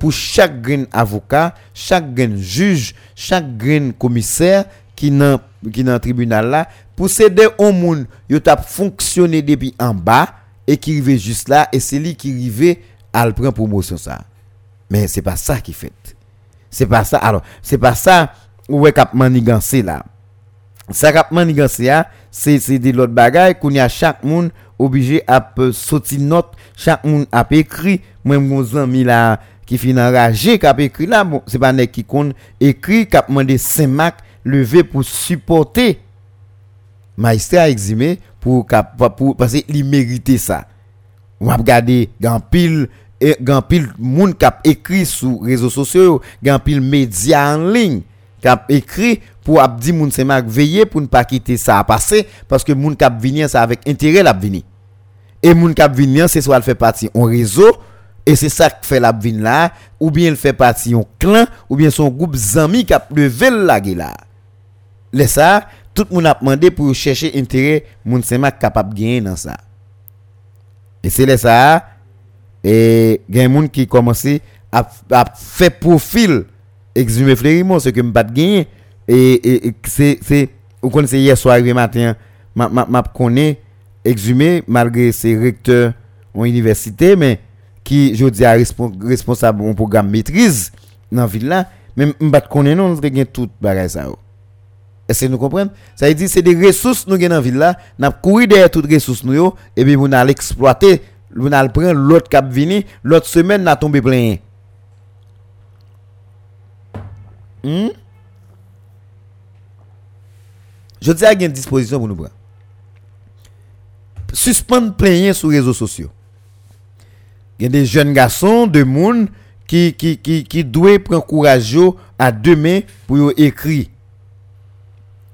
pour chaque grain avocat chaque grain juge chaque grain commissaire qui dans qui dans tribunal là pour céder au moun yo t'a fonctionner depuis en bas et qui rivé juste là et c'est lui qui rivé à le prendre promotion ça mais c'est pas ça qui fait c'est pas ça alors c'est pas ça ouais cap manigancé là ça cap manigancé là c'est c'est de l'autre bagaille qu'on y a chaque monde obligé à sortir note chaque monde a écrit même mon ami là qui fin enragé cap écrit là bon, c'est pas nèg qui compte écrit cap demander cinq mark levé pour supporter magistrat eximé pour cap pour parce qu'il méritait ça on va regarder grand pile et grand pile moun k'ap écrit sur réseaux sociaux grand pile média en ligne k'ap écrit pour ap di moun c'est marque veiller pour ne pas quitter ça à passer parce que moun k'ap venir ça avec intérêt l'a venir et moun k'ap venir c'est soit elle fait partie en réseau et c'est ça qui fait l'a venir là ou bien elle fait partie en clan ou bien son groupe zami k'ap lever la là les ça tout moun a demandé pour chercher intérêt moun c'est marque capable gagner dans ça et c'est les ça et gen moun qui commencé à à faire profil exhumer Flérimont ce que me pas gagner et et c'est c'est on connaissait hier soir et matin m'a m'a connaît exhumer malgré ses recteurs en université mais qui jodi a responsable un programme maîtrise dans ville là même me pas connaît non gen tout bagay ça est-ce que nous comprendre ça veut dire c'est des ressources nous gen dans ville là n'a courir derrière toutes ressources nous yo et puis on a l'exploiter on a prend l'autre cap vini l'autre semaine n'a tombé plein hmm? Je dis à une disposition pour nous prendre suspendre plein sur réseaux sociaux il y a des jeunes garçons de monde qui qui qui qui doit prendre courage à demain pour écrire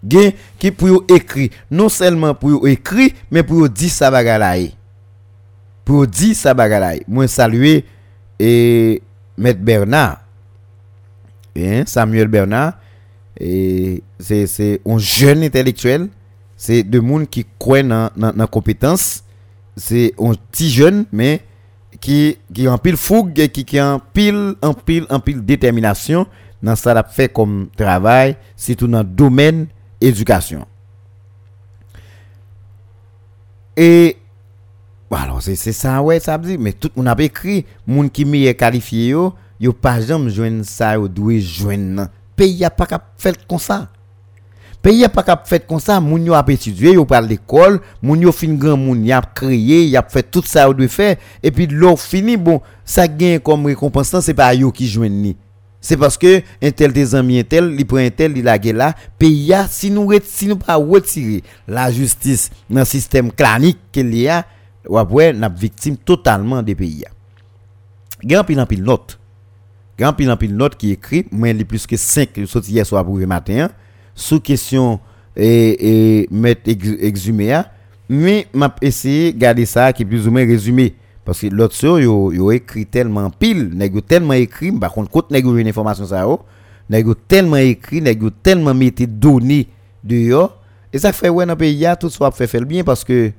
gain qui pour écrire non seulement pour écrire mais pour dire ça bagalaye pour dire ça bagalaye moi saluer et maître Bernard hein Samuel Bernard et c'est c'est un jeune intellectuel c'est de monde qui croit dans dans compétence c'est un petit jeune mais qui qui en pile fougue et qui qui en pile en pile en pile détermination dans ça l'a fait comme travail surtout dans domaine éducation et alors c'est c'est ça ouais ça dit mais tout monde a écrit monde qui meilleur qualifié yo yo pas jamais joindre ça yo doit joindre pays a pas cap fait comme ça pays a pas cap fait comme ça monde yo a étudié yo pas l'école monde yo fin grand monde y a créé y a fait tout ça yo doit faire et puis l'on fini bon ça gagne comme récompense c'est pas yo qui joindre ni c'est parce que un tel des amis un tel il prend un tel il la guerre là pays a si nous si nous pas retirer la justice dans système clanique qu'il y a ou après n'a victime totalement des pays Grand pile en pile note. Grand pile en pile note qui écrit, mais il plus que cinq sorti hier soir pour le matin sous question et et mettre exhumé, mais m'a essayé garder ça qui plus ou moins résumé parce que l'autre sur yo yo écrit tellement pile, nèg tellement écrit, par contre compte nèg une information ça yo, nèg tellement écrit, nèg tellement metté données dehors et ça fait ouais dans pays a tout soit fait faire bien parce que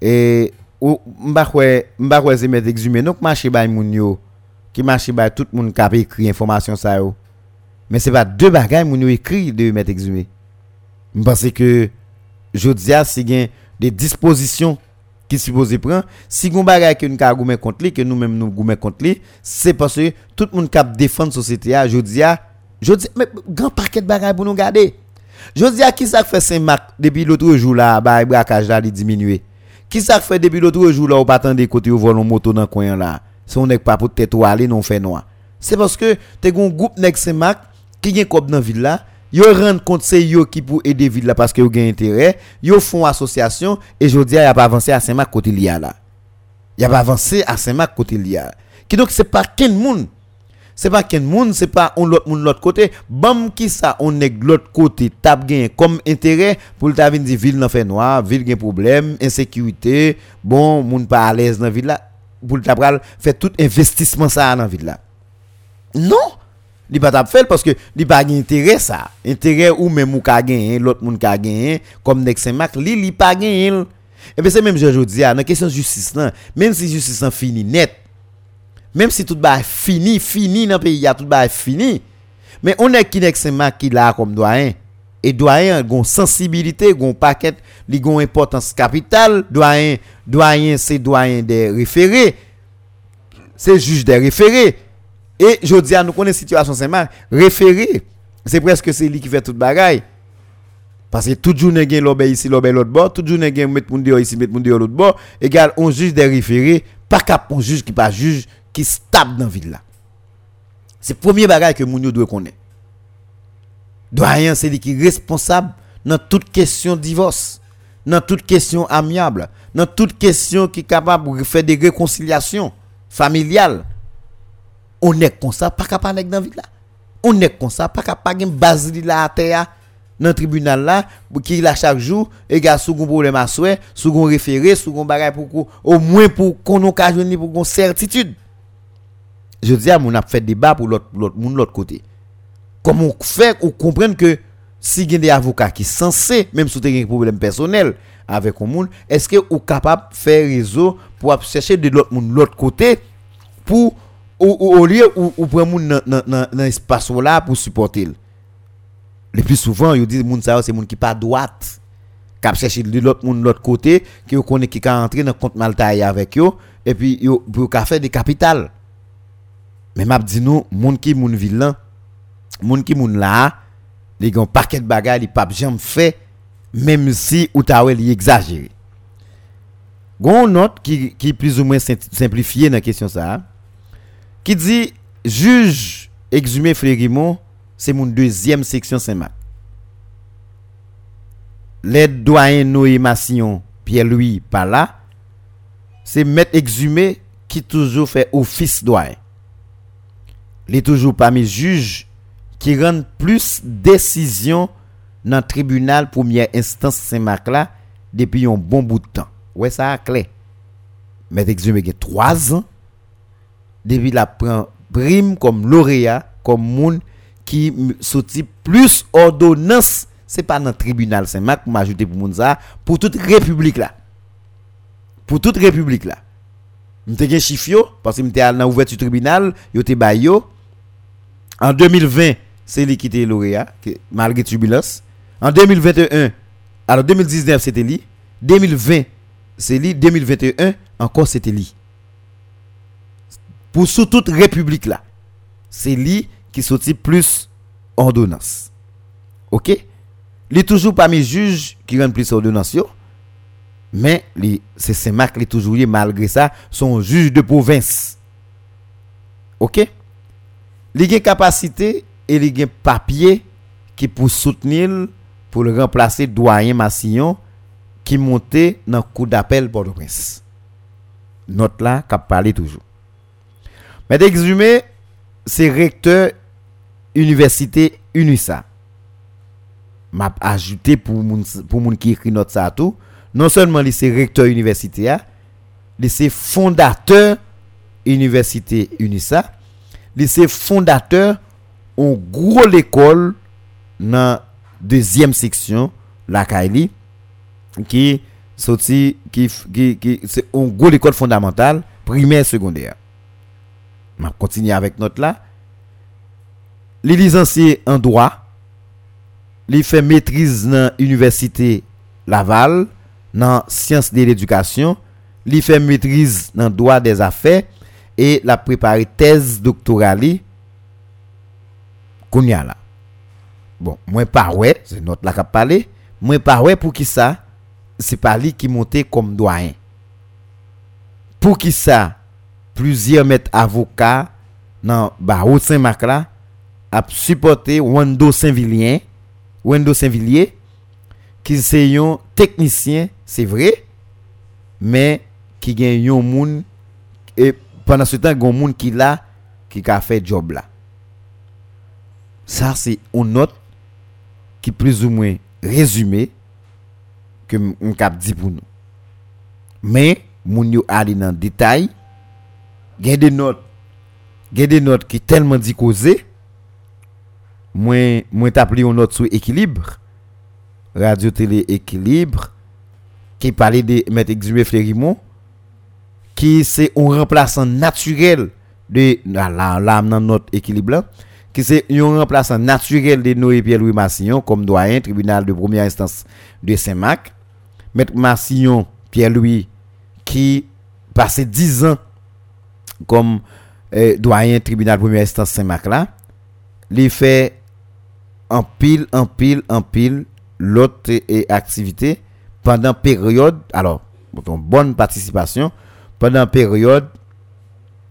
et ou m'pa ouais m'pa ouais c'est mettre exhumé donc marché bay moun yo qui marché bay tout moun k'ap écrit information ça yo. Mais c'est pas deux bagages moun yo écrit de mettre exhumé. Je pense que Jodia, si gen des dispositions qui supposé prendre, si gon bagay que nous ka goumen contre lui, que nous même nous goumen contre lui, c'est parce que tout le monde cap défendre société a Jodia, Jodia mais grand paquet de bagay pour nous garder. Jodia qui ça fait Saint-Marc depuis l'autre jour là, bah braquage là il diminué. Qui ça fait depuis l'autre jour là, ou pas attendre côté ou voler moto dans coin là. Si on n'est pas pour tête ou aller non fait noir. C'est parce que t'es gon groupe nèg Saint-Marc qui gen cob dans ville là. Yo rend compte c'est yo qui pour aider ville là parce que yo gagne intérêt, yo font association et jodi a pas avancé à Saint-Marc côté liya là. Y a pas avancé à Saint-Marc côté liya. Qui donc c'est pas ken moun. C'est pas ken moun, c'est pas on l'autre moun l'autre côté, bam qui ça on est l'autre côté tape gagne comme intérêt pour ta vinn di ville nan fait noir, ville gagne problème, insécurité, bon moun pas à l'aise dans ville là pour ta pral faire tout investissement ça dans ville là. Non. Li pa t'a fait parce que li pa gen intérêt ça intérêt ou même ou ka gagner l'autre monde ka gagner comme nèg Saint-Marc li li pa gagner et ben c'est même jodi a dans question justice là même si justice en fini net même si tout ba fini fini dans pays a tout ba fini mais on est qui nèg Saint-Marc qui là comme doyen et doyen gon sensibilité gon paquet li gon importance capitale doyen doyen c'est doyen des référés c'est juge des référés. Et je dis à nous connaît situation Saint-Marc, référé, c'est presque c'est lui qui fait toute bagaille. Parce que tout journée gagne l'obé ici, l'obé l'autre bord, tout journée gagne mettre moun dehors ici, mettre moun dehors l'autre bord, égal on juge des référés, pas cap on juge qui pas juge qui stable dans ville là. C'est premier bagaille que moun yo doit connaître. Doyen c'est lui qui est responsable dans toute question divorce, dans toute question amiable, dans toute question qui capable de faire des réconciliations familiales. On est comme ça pas capable nèg dans ville là on est comme ça pas capable gen base li la à terre dans tribunal là qui la chaque jour et gars sou gon problème à souhait sou gon référé sou gon bagay pour au moins pour qu'on occasionne li pour gon certitude je dis à mon a fait débat pour l'autre l'autre moun l'autre côté comme on fait ou comprendre que si gen des avocats qui censés même si tu gen problème personnel avec un moun est-ce que ou capable faire réseau pour chercher de l'autre moun l'autre côté pour au lieu où où prend moun nan nan nan espace là pour supporter. Le plus souvent, ils disent moun ça c'est moun qui pas droite, qui chercher de l'autre moun l'autre côté, qui connaît qui ka entrer dans compte maltaille avec yo et puis yo pour ka faire des capitales. Mais m'a dit nous moun qui moun vilain, moun qui moun là, les gon paquet de bagarre, il pas jamais fait même si ou ta wèl exagéré. Gon note qui qui plus ou moins simplifié dans question ça. Qui dit juge exhumé Frérimont c'est mon deuxième section Saint-Marc. Les doyens Noé Massion Pierre Louis pas là c'est maître exhumé qui toujours fait office doyen. Il est toujours parmi juges qui rendent plus décision dans tribunal première instance Saint-Marc là depuis un bon bout de temps. Ouais ça a clé. Maître exhumé qui trois ans depuis la prend prime comme lauréat comme moun qui sorti plus ordonnance c'est pas dans tribunal Saint-Marc pour m'ajouter pour moun ça pour toute république là pour toute république là m'te gen chifio parce que m'te allé dans ouverture tribunal yo te ba yo en deux mille vingt c'est lui qui était lauréat malgré turbulence en deux mille vingt et un alors deux mille dix-neuf c'était lui deux mille vingt c'est lui deux mille vingt et un encore c'était lui pour sous toute république là c'est lui qui sortit plus ordonnance OK il est toujours parmi juges qui rend plus ordonnance yo mais li, c'est Saint-Marc li toujours malgré ça son juge de province OK il a capacité et il a papier qui pour soutenir pour le remplacer doyen Massillon qui montait dans cour d'appel Port-au-Prince note là qu'a parlé toujours Mais d'exhumer, c'est recteur université UNISA. M'a ajouté pour moun pour moun qui écrit note ça tout, non seulement il c'est recteur université a, il c'est fondateur université UNISA, il c'est fondateur au gros l'école dans deuxième section la Kaili qui sorti qui qui qui c'est un gros l'école fondamentale primaire secondaire. M'a continuer avec note là. Li licencié en droit, li fait maîtrise dans université Laval dans sciences de l'éducation, li fait maîtrise dans droit des affaires et la préparé thèse doctorale kounya la. Bon, moi pas ouais, c'est notre la cap parler, moi pas ouais pour qui ça? C'est pas lui qui montait comme doyen. Pour qui ça? Plusieurs maîtres avocats dans Barreau Saint-Marc là a supporté Wando Saint-Villiers, Wando Saint-Villiers qui c'est un technicien, c'est vrai, mais qui gagne un monde et pendant ce temps gon monde qui là qui a fait job là. Ça c'est une autre qui plus ou moins résumé que on cap dit pour nous. Mais moun yo aller dans détail. Il y a des notes, il y a des notes qui tellement dit causé. Moi, moi t'appelé une note sur équilibre, radio télé équilibre, qui parlait de M. Exumé Flérimont, qui c'est un remplaçant naturel de la lame dans notre équilibre, qui c'est un remplaçant naturel de Noé Pierre-Louis Massillon comme doyen tribunal de première instance de Saint-Marc, M. Massillon Pierre-Louis qui passait dix ans comme euh, doyen tribunal première instance Saint-Marc là, il fait en pile en pile en pile l'autre et activité pendant période alors une bonne participation pendant période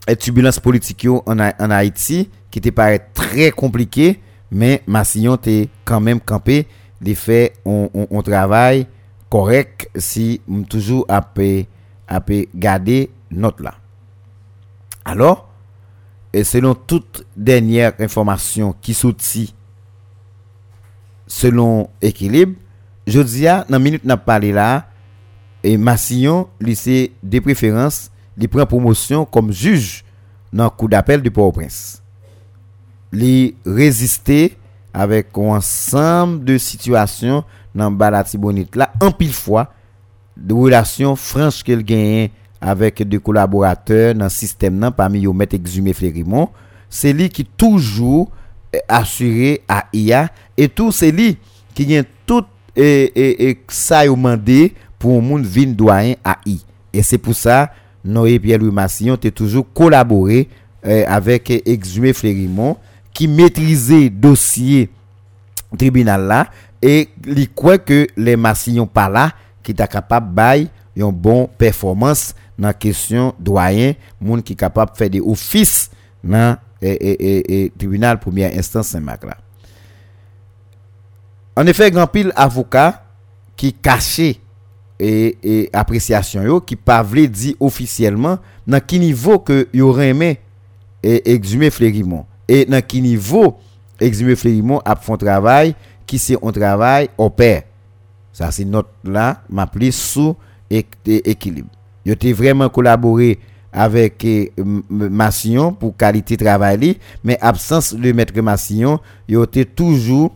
et turbulence politique en en Haïti qui te paraît très compliqué mais Massillon t'est quand même campé, il fait on, on on travaille correct si toujours à à garder note là. Alors, et selon toute dernière information qui sorti selon équilibre, je dis à dans minute n'a parlé là et Massillon lycée de préférence, il prend promotion comme juge dans cour d'appel de Port-au-Prince. Il résister avec un ensemble de situations dans Balatibonite là en pile fois de relations franches qu'elle gagne avec des collaborateurs dans le système nan, parmi yo met Exumé Flérimont, c'est lui qui toujours assuré à I A et tout c'est lui qui gagne tout et et et ça yo mandé pour monde vinn doyen A I et c'est pour ça Noé Pierre-Louis Massillon t'est toujours collaboré eh, avec Exumé Flérimont qui maîtrisait dossier tribunal là et il croit que les Massillon pas là qui t'a capable bail une bonne performance dans question doyen monde qui capable faire des offices dans et et et tribunal première instance Saint-Marc là. En effet, grand pile avocat qui caché et et appréciation yo qui pas vle dit officiellement dans qui niveau que yo remet et Exumé Flérimont et dans qui niveau Exumé Flérimont a font travail qui c'est on travail au pair. Ça c'est note là m'appelé sous équilibre. Yo était vraiment collaboré avec eh, Massillon pour qualité travail mais absence de maître Massillon, yo était toujours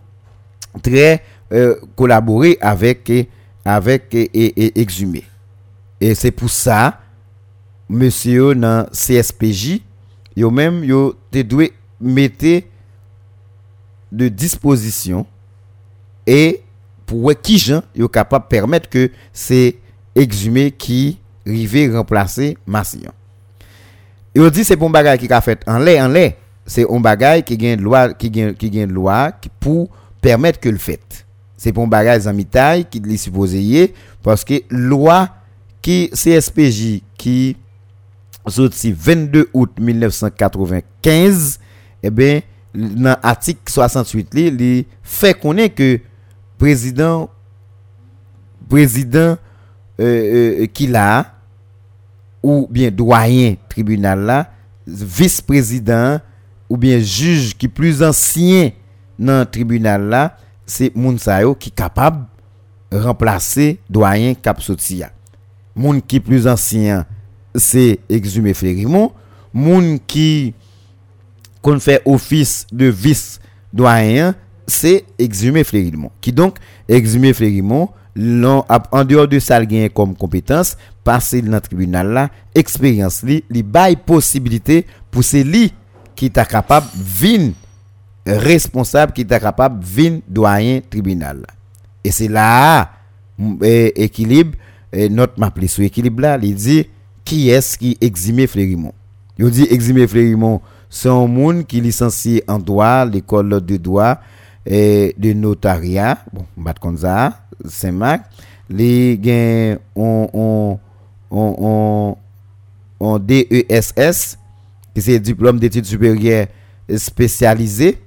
très euh, collaboré avec eh, avec eh, eh, eh, Exumé. Et c'est pour ça monsieur dans C S P J, yo même yo te doué mettre de disposition et pour qui gens yo capable permettre que c'est Exumé qui rive remplacer Massillon. Yo dit c'est bon bagay qui ka fait en l'air en l'air, c'est on bagay qui gagne loi qui gagne qui gagne loi pour permettre que le fait. C'est bon bagay en mitaille qui li supposé parce que loi qui C S P J qui sorti vingt-deux août mille neuf cent quatre-vingt-quinze eh ben dans article soixante-huit li li fait connaître que président président Euh, euh, qui là ou bien doyen tribunal là vice-président ou bien juge qui plus ancien dans le tribunal là, c'est moun sa yo qui capable remplacer doyen Cap Sotia. Moun qui plus ancien c'est Exhumé Férimon, moun qui qu'on fait office de vice doyen c'est Exhumé Férimon. Qui donc Exhumé Férimon l'on en dehors de ça gagne comme compétence passer dans tribunal là, expérience li li bail possibilité pour c'est li qui t'a capable vinn responsable qui t'a capable vinn doyen tribunal. Et c'est là et, équilibre et notre m'appelé sur équilibre là, il dit qui est-ce qui Exhumé Férimon. Il dit Exhumé Férimon c'est un monde qui licencié en droit, l'école de droit et de notariat, bon bat comme ça Saint-Marc, les gain on on on on D E S S qui c'est diplôme d'études supérieures spécialisées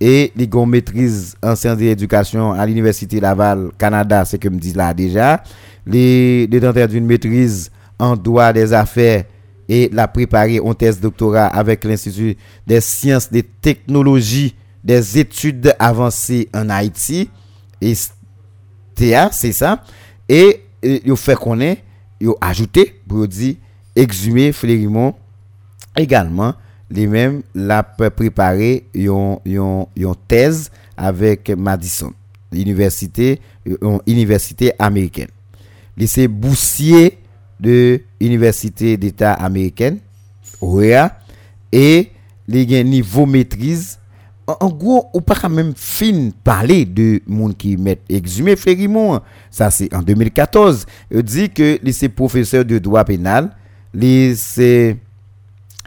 et les gon maîtrise en sciences de l'éducation à l'université Laval, Canada, c'est que me dit là déjà, les détenteurs d'une maîtrise en droit des affaires et la préparer en thèse doctorat avec l'Institut des sciences des technologies des études avancées en Haïti et T A, c'est ça, et il fait connaître, il ajouté pour dire Exhumé Férimon également les mêmes l'a préparé yon yon yon thèse avec Madison université yon université américaine, lycée boursier de université d'État américaine O E A et les gain niveau maîtrise. En gros, ou pas quand même fin parler de monde qui met Exhumé Férimon. Ça c'est en deux mille quatorze. Il dit que il c'est professeur de droit pénal, il c'est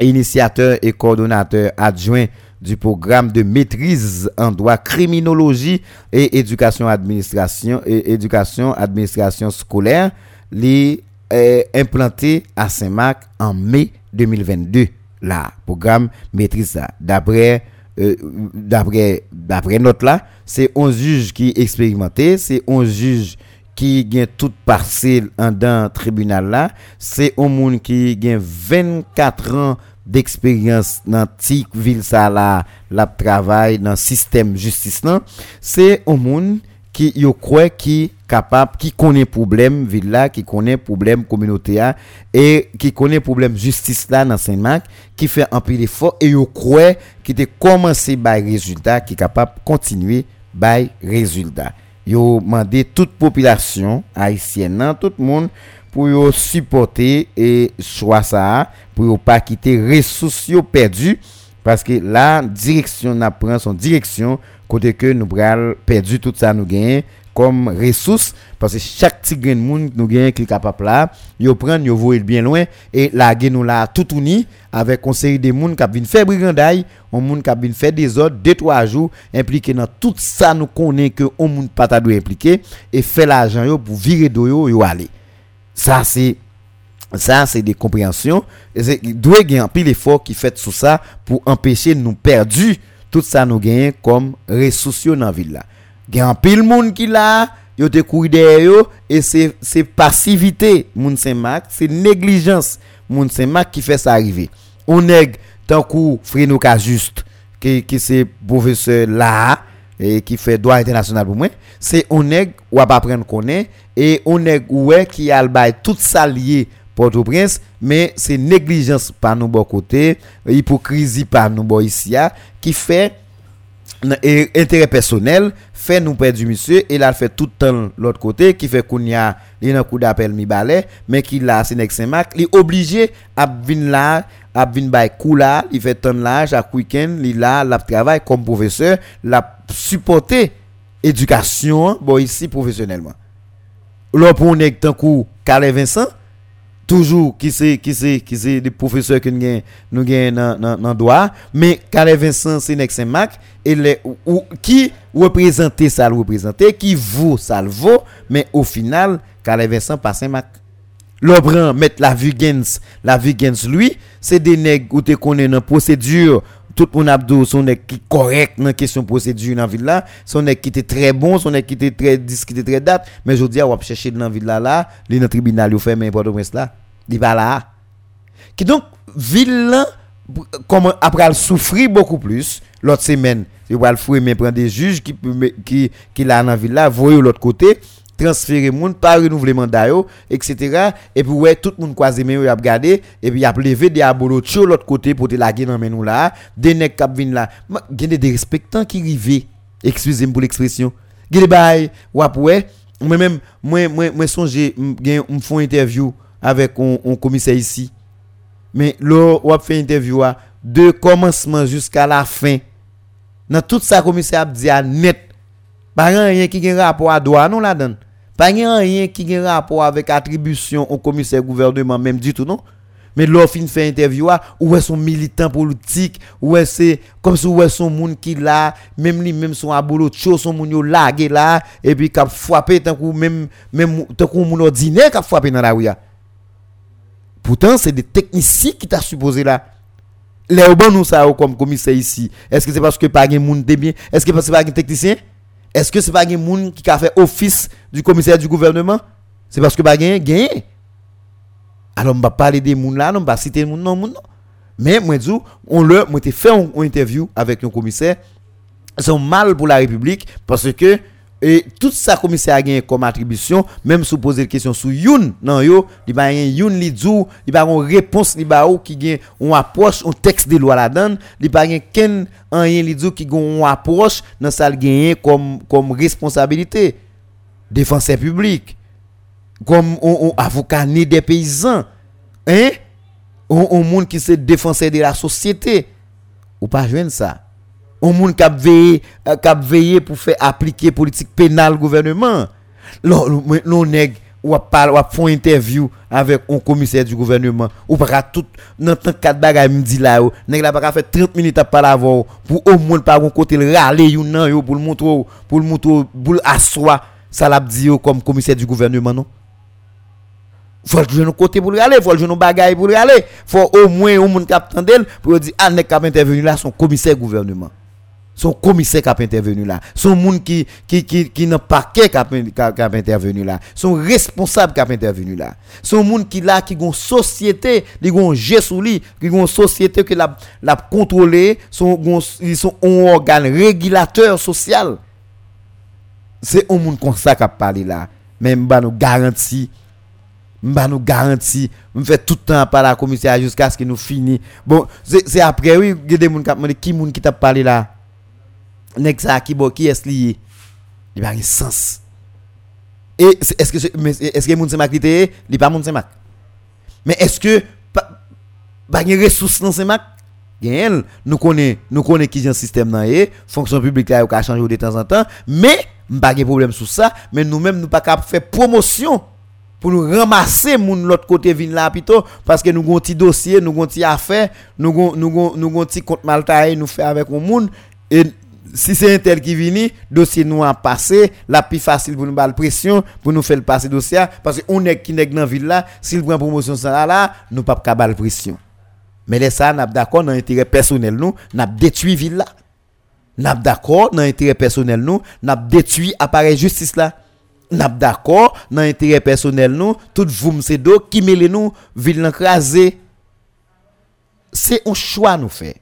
initiateur et coordonnateur adjoint du programme de maîtrise en droit criminologie et éducation administration et éducation administration scolaire, il est implanté à Saint-Marc en mai deux mille vingt-deux. Là, programme maîtrise ça. D'après Euh, d'après d'après notre là, c'est onze juges qui expérimenté, c'est onze juges qui gagne toute parcelle en dans tribunal là, c'est un monde qui gagne vingt-quatre ans d'expérience dans tic ville ça là, la travail dans système justice là, c'est un monde qui yo croit qui capable qui connaît problème ville là, qui connaît problème communauté là et qui connaît problème justice là dans Saint-Marc, qui fait un pile effort et yo croit qui te commencé bail résultat, qui capable continuer bail résultat. Yo mandé toute population haïtienne, tout le monde pour yo supporter et choix ça pour yo pas quitter ressources yo perdu parce que la direction n'a prend son direction côté que nous pral perdu tout ça nous gagne comme ressources parce que chaque petit grain de monde nous gagne qui capable là yo prend yo voyer bien loin et la gagne nous là tout uni avec conseil de monde qui vinn faire brigandaille on monde qui vinn faire des ordres deux trois jours impliqué dans tout ça nous connaît que on monde pas ta doit impliquer et faire l'argent yo pour virer do yo yo aller ça c'est ça c'est des compréhensions et c'est doit gagne pile effort qui fait sur ça pour empêcher nous perdu tout ça nous gagne comme ressources dans ville là. Gagne pile monde qui là, yo te courir derrière yo et c'est c'est passivité moun Saint-Marc, c'est négligence moun Saint-Marc qui fait ça arriver. On nèg tant coup Freno ka juste qui qui c'est professeur là et qui fait droit international pour moi, c'est on nèg ou pas prendre connaît et on nèg ouais qui a le bail tout ça lié Port-au-Prince, mais c'est négligence par nos bon côté, hypocrisie par nos bon ici qui fait et intérêt personnel fait nous perdre du monsieur et là fait tout le temps l'autre côté qui fait qu'on y a un coup d'appel mi balai mais qui là c'est next Saint-Marc, il obligé à venir là à venir by coup là, il fait tant là chaque week-end, il là l'a travail comme professeur, l'a supporter éducation bon ici professionnellement. Là pour on est tant coup Calais Vincent toujours qui c'est qui c'est qui c'est des professeurs que nous gagne nous gagne dans dans dans droit mais Calais Vincent c'est next Saint-Marc et les ou, qui représenter ça le représenter qui vaut ça le vaut mais au final Calais Vincent pas Saint-Marc le prend mettre la Vigence la Vigence lui c'est des nèg ou te connaît dans procédure tout mon abdou son nèg qui correct dans question procédure dans ville là son nèg qui était très bon son nèg qui était très discuté très date mais jodi a ou chercher dans ville là là les dans tribunal yo fait mais Port-au-Prince là il va là qui donc ville là comment après elle souffrir beaucoup plus l'autre semaine il va le fouiller mais prendre des juges qui qui qui là dans ville là voyer l'autre côté transférer monde par renouveler mandat yo etc. et puis ouais tout monde croiser mais il a regarder et puis il a lever des abolo de l'autre côté pour te laguer dans mais nous là des nèg qui vinn là gagne des respectants qui rivé excusez-moi pour l'expression gagne bail ou après moi même moi moi moi songer gagne me font interview avec un commissaire ici. Mais là, on a fait interview de commencement jusqu'à la fin. Dans tout ça, commissaire a dit à net. Pas rien qui a rapport à droit, non, la donne. Pas rien qui a rapport avec attribution au commissaire gouvernement, même du tout, non. Mais là, on fait interview où est son militant politique, où est comme si où est son monde qui là, même lui, même son abolo, son monde là, là, et puis qui a frappé, tant qu'on même, même, tant qu'on monde ordinaire qui a frappé dans la rue. Pourtant, c'est des techniciens qui t'a supposé là. Les bon nous ça comme commissaire ici. Est-ce que c'est parce que pas gen moun de bien? Est-ce que c'est pas gen technicien? Est-ce que c'est pas gen moun qui a fait office du commissaire du gouvernement? C'est parce que pas gen gen. Alors on va parler des moun là, on va citer moun non moun non. Mais moi dis on le moi te fait une interview avec un commissaire. C'est un mal pour la République parce que et tout ça commissaire a gagné comme attribution même sous poser question sur youn non yo il ba youn li djou il ba une réponse li ba ou qui gagne on approche on texte de loi la donne il ba gagne ken en rien li djou qui gagne on approche dans ça gagné comme comme responsabilité défenseur public comme on avocat né des paysans hein on monde qui se défenseur de la société ou pas joindre ça. On moun k'ap veiller k'ap veiller pour faire appliquer politique pénale gouvernement. Non nèg ou a parle ou a font interview avec un commissaire du gouvernement ou pas tout dans tant quatre bagay me dit là nèg la pas fait trente minutes à parler avant pour au moins pas un côté le râler you nan yo pour le montrer pour le montrer pour assoir ça l'a dit comme commissaire du gouvernement non. Faut que je nous côté pour le râler, faut que je nous bagay pour le râler, faut au moins un moun k'ap tandel pour dire ah nèg k'ap intervenu là son commissaire gouvernement. Son commissaire qui a intervenu là, son monde qui qui qui qui n'a pas qui a intervenu là, son responsable qui a intervenu là, son monde qui là qui gon société, qui gon gessouli, qui gon société que la la contrôler, son ils sont un organe régulateur social. C'est un monde comme ça qui a parlé là, mais m'ba nous garantie m'ba nous garantie, me fait tout temps par la commissaire jusqu'à ce que nous fini. Bon, c'est c'est après oui, il y a des monde qui demandé qui monde qui t'a parlé là. Nèg ça qui bo qui est lié il pas de sens et est-ce que est-ce que moun Saint-Marc li li pas moun Saint-Marc mais est-ce que pas de ressources dans Saint-Marc gen nous connaît nous connaît qui gen système nan et fonction publique là ka changer de temps en temps mais pas de problème sur ça mais nous-mêmes nous pas capable faire promotion pour nous ramasser moun l'autre côté vinn là plutôt parce que nous gon petit dossier nous gon petit affaire nous gon nous gon nous gon petit compte mal taillé nous fait avec un moun et si c'est un tel qui vient, dossier nous a passé, la plus facile pour nous balle pression, pour nous faire passer dossier, parce qu'on est qui n'est dans la ville là, s'il prend promotion ça là, nous pas capable balle pression. Mais les ça, n'a d'accord dans intérêt personnel nous, n'a détruit ville là, n'a d'accord dans intérêt personnel nous, n'a détruit appareil justice là, n'a d'accord dans intérêt personnel nous, tout vous c'est d'eau qui mêle nous ville l'encraser, c'est un choix nous fait.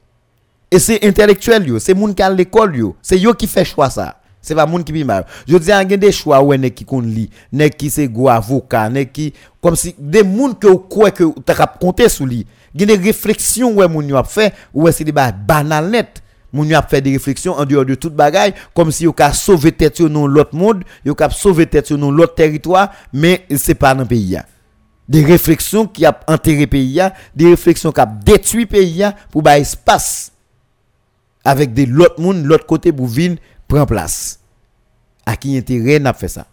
Et c'est intellectuel yo, c'est moun qui à l'école yo, c'est yo qui fait choix ça. C'est pas moun qui bi mal. Je dis a gen des choix ou nèg qui kon li, nèg qui c'est gros avocat, nèg qui comme si des moun que ou croit que t'a cap compter sou li. Gen des réflexions ouais moun yo a fait, ouais c'est des banal net. Moun yo a fait des réflexions en dehors de toute bagaille comme si yo ka sauver tête yo non l'autre monde, yo ka sauver tête yo non l'autre territoire, mais c'est pas dans pays ya. Des réflexions qui a enterré pays ya, des réflexions qui a détruit pays ya pour ba espace avec des l'autre monde l'autre côté pour vinn prend place à qui intérêt n'a fait ça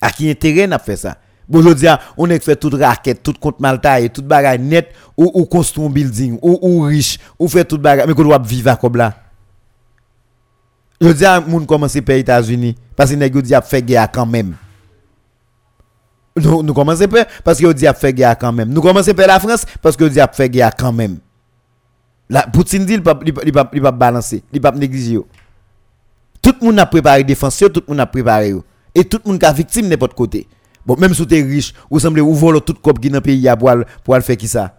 à qui intérêt n'a fait ça bon aujourd'hui on est fait toute raquette toute compte malta et toute bagaille net ou ou construit un building ou ou riche ou fait toute bagaille mais qu'on doit vivre comme là aujourd'hui monde commencer payer États-Unis parce que nèg yo di a fait guerre quand même nous nous commencer payer parce que yo di a fait guerre quand même nous commencer payer la France parce que yo di a fait guerre quand même. La Poutine dit il pas il pas il pas balancer, il pas négliger. Tout le monde a préparé défense, tout le monde a préparé et tout le monde qui victime n'importe côté. Bon même si tu es riche, ou semble ou vole tout cop qui dans pays a pour pour faire qui ça.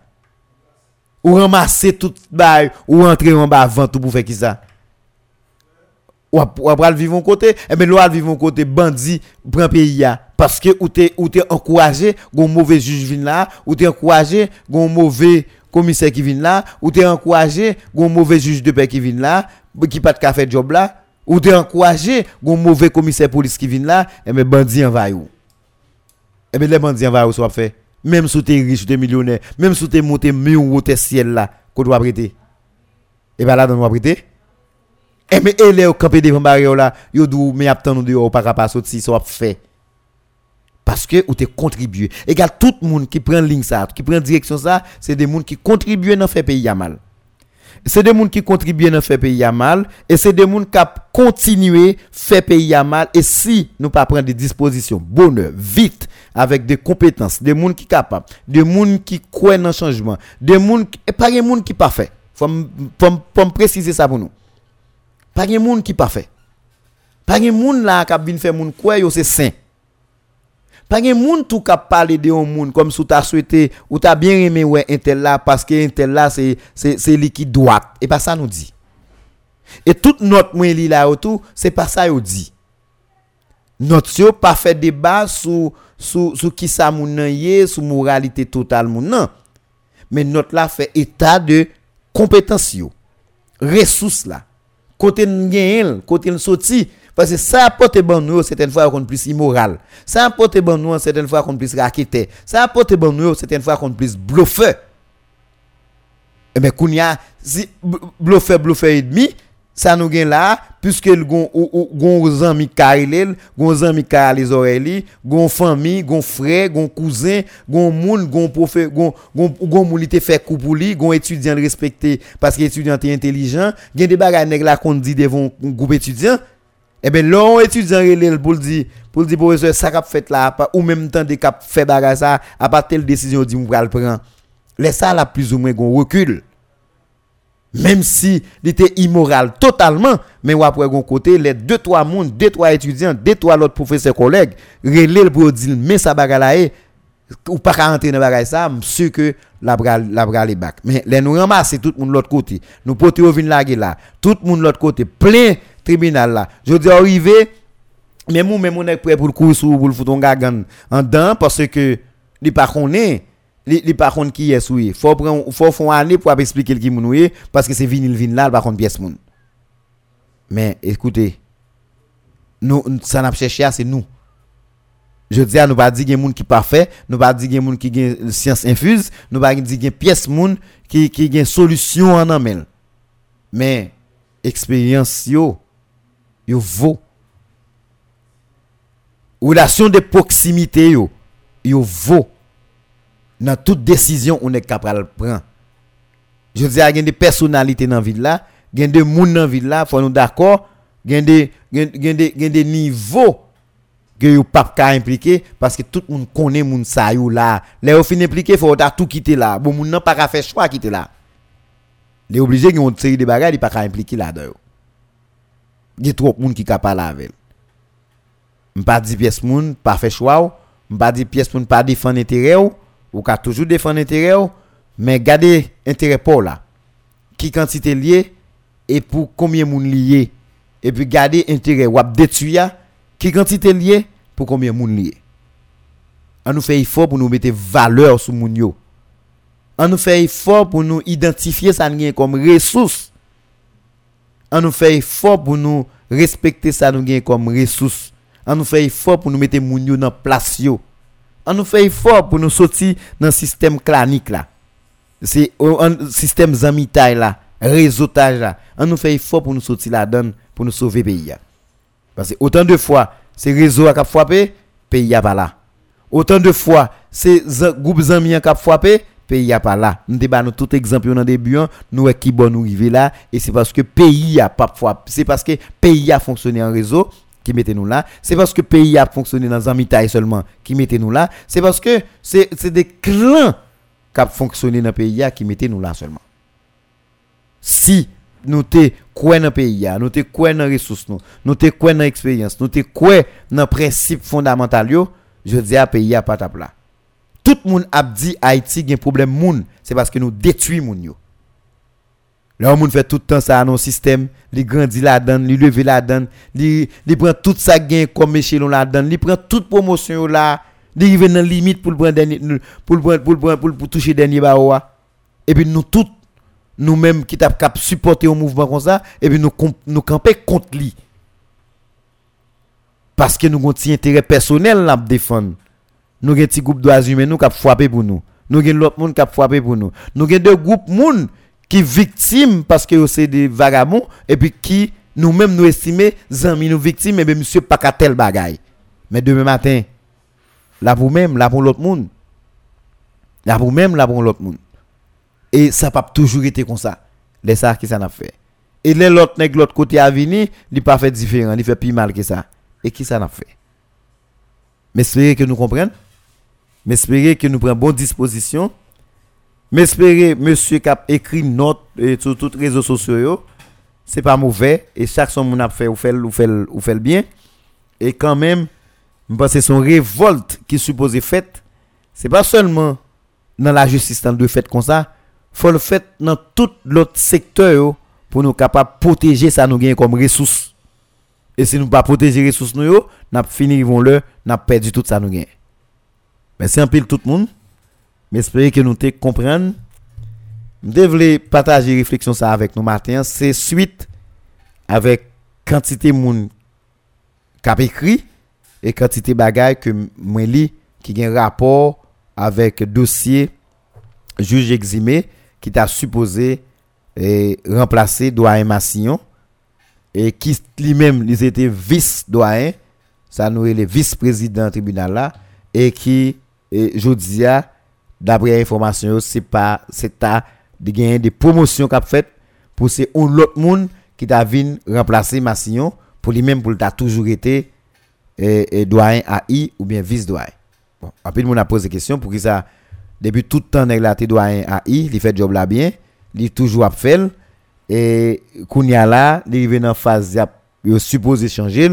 ou ramasser tout bail ou entrer en bas avant tout pour faire qui ça ou après vivre un côté et ben l'autre vivre un côté bandit prend pays là parce que ou t'es ou t'es encouragé gon mauvais juge vient là ou t'es encouragé gon mauvais commissaire qui vient là ou t'es encouragé gon mauvais juge de paix qui vient là qui pas de café job là ou t'es encouragé gon mauvais commissaire police qui vient là et ben bandit envahit ou et ben les bandits envahit ou soit fait même si t'es riche t'es millionnaire même si t'es monté mieux ou t'es ciel là qu'on doit prêter et ben là on doit prêter. Et mais elle est au campé devant barrière là, yo dou mais attend de ou pas capable sortir ça fait. Parce que ou te contribué. Égal tout monde qui prend ligne ça, qui prend direction ça, c'est des monde qui contribuent dans faire pays à mal. C'est des monde qui contribuent dans faire pays à mal et c'est des monde qui continuer faire pays à mal et si nous pas prendre des dispositions bonheur vite avec des compétences, des monde qui capable, des monde qui croient dans changement, des monde pas des monde qui pas fait. Faut faut préciser ça pour nous. Pas de monde qui pas fait. Pas de monde là qui vient faire monde quoi yo c'est saint. Pas de monde tout qui parler de un monde comme si tu as souhaité ou tu as bien aimé ouais intel là parce que intel là c'est c'est c'est lui qui doit et pas ça nous dit. Et toute note moi li là autour c'est pas ça yo dit. Note yo pas fait débat sur sur sur qui ça moun nan yé, sur moralité totale moun nan. Mais note là fait état de compétence yo. Ressources là côté n'gèl côté le sorti parce que ça porte bon nous certaines fois qu'on plus immoral ça porte bon nous certaines fois qu'on plus raqueté ça porte bon nous certaines fois qu'on plus bluffeur et ben kounya si bluffeur bluffeur et demi ça nous gain là puisque gon gon amis carrelel gon amis car les oreilles gon famille gon frère gon cousin gon monde gon professeur gon gon moulité fait coup pour lui gon étudiant respecté parce que étudiant est intelligent gain des bagages nèg là qu'on dit devant groupe étudiant et ben l'on étudiant relel pour dire pour dire professeur ça qu'a fait là ou même temps des cap fait bagage ça à part telle décision dit on va le prendre laisse ça là plus ou moins gon recul. Même si il était immoral totalement, mais ou après gon côté les deux trois monde, deux trois étudiants, deux trois l'autre professeur collègue, relèl pour dire mais ça bagalaé ou pas ka entrer dans bagay ça, m'sur que la bral la bral les bac. Mais les nous ramasser tout monde l'autre côté, nous porter au vin laguer là, tout monde l'autre côté plein tribunal là. Je dis arrivé même ou même on est prêt pour le course ou pour le fouton gagan en dedans parce que il pas connait li li par contre qui est souillé faut prendre faut font année pour expliquer qui mounoué parce que c'est vinil vin là par contre pièce moun mais écoutez nous ça n'a chercher c'est nous je dis à nous pas dire gen moun qui parfait nous pas dire gen moun qui gen science infuse nous pas dire gen pièce moun qui qui gen solution en amel mais expérience yo yo vaut relation de proximité yo yo vaut dans toute décision on est capable de prendre. Je dis à gain des personnalités dans ville là, gain des monde dans ville là, faut nous d'accord, gain des gain des gain des niveaux que yo pas ka impliquer parce que tout monde connaît monde ça yo là. Les au fin impliquer faut ta tout quitter là. Bon monde n'a pas ka faire choix quitter là. Les obligé gain une série de bagages, il pas ka impliquer là dedans. Il y a trop monde qui capable avec. On pas dit pièce monde, pas faire choix, on pas dit pièce monde pas défendre intérêt ou ou ka toujours défendre intérêt mais garder intérêt pour là qui quantité lié et pour combien moun lié et puis garder intérêt ou détruire qui quantité lié pour combien moun lié on nous fait effort pour nous mettre valeur sur moun yo on nous fait effort pour nous identifier ça nous comme ressource on nous fait effort pour nous respecter ça nous comme ressource on nous fait effort pour nous mettre moun yo dans place yo. On nous fait effort pour nous sortir dans système clanique là. C'est un système zamitaille là, réseautage là. On nous fait effort pour nous sortir là-dedans pour nous sauver pays là. Parce que autant de fois c'est réseau qui a frappé, pays a pas là. Autant de fois c'est groupe zami qui a frappé, pays a pas là. Nous débat nous tout exemple dans début nous qui bon nous arriver là et c'est parce que pays a pas frappé, c'est parce que pays a fonctionné en réseau. Qui mettez nous là c'est parce que pays a fonctionné dans zamitaille seulement qui mettez nous là c'est parce que c'est c'est des clans qui a fonctionné dans pays qui mettez nous là seulement si nous t'es quoi dans pays nous t'es quoi dans ressources nous nous t'es quoi dans expérience nous t'es quoi dans principe fondamental yo je dis à pays a pas tape là tout le monde a dit Haïti a un problème moun, c'est parce que nous détruisons moun yo. Là on fait tout le temps ça dans système, il grandit la donne, il lever la donne, il prend tout ça gain comme échelon la donne, il prend toute promotion là, il arrive dans limite pour prendre pour pour pour pour toucher dernier baoa. Et puis nous tous nous-mêmes qui t'a cap supporter un mouvement comme ça et puis nous nous camper contre lui. Parce que nous avons des intérêts personnels à défendre. Nous avons des groupes d'oiseaux humains qui ont frappé pour nous. Nous avons l'autre monde qui a frappé pour nous. Nous avons deux groupes monde qui victimes parce que c'est des vagabonds et puis qui nous-mêmes nous estimons amis nous victimes et bien monsieur pas qu'à tel bagaille. Mais demain matin, là pour même, là pour l'autre monde. Là pour même, là pour l'autre monde. Et ça n'a pas toujours été comme ça. Les ça qui ça n'a fait. Et les l'autre nèg l'autre côté à venir, il pas fait différent, il fait plus mal que ça. Et qui ça n'a fait? M'espérer que nous comprenions. M'espérer que nous prenions bonne disposition. M'espérer monsieur qui a écrit note et sur tous les réseaux sociaux, c'est pas mauvais. Et chaque son moun a fait ou fait ou fait ou fait bien. Et quand même, je pense que son révolte qui supposée faite, c'est pas seulement dans la justice, dans le fait comme ça. Faut le faire dans tout l'autre secteur pour nous capable protéger ça nous gagne comme ressources. Et si nous ne pas protéger les ressources, nous n'a fini vont le n'a perdu tout ça nous gagne. Merci en pile tout le monde. J'espère que nous te comprendre. Nous voulons partager réflexion ça avec nous matin, c'est suite avec quantité monde qui a écrit et quantité bagaille que moi li qui gagne rapport avec dossier juge eximé qui t'a supposé eh, remplacer doyen Massillon et qui lui-même il était vice doyen ça nous est le vice-président tribunal là et qui eh, jodia d'après information c'est pas c'est ta de gagner des promotions qu'a fait pour c'est un l'autre monde qui t'a vinn remplacer Massillon pour lui-même pour t'a toujours été eh, eh, doyen A I ou bien vice doyen. Bon après on a posé question pour qui ça depuis tout temps nèg la té doyen A I, il fait job là bien, il toujours a fait et kounya là, il arrivé dans phase y a supposé changer,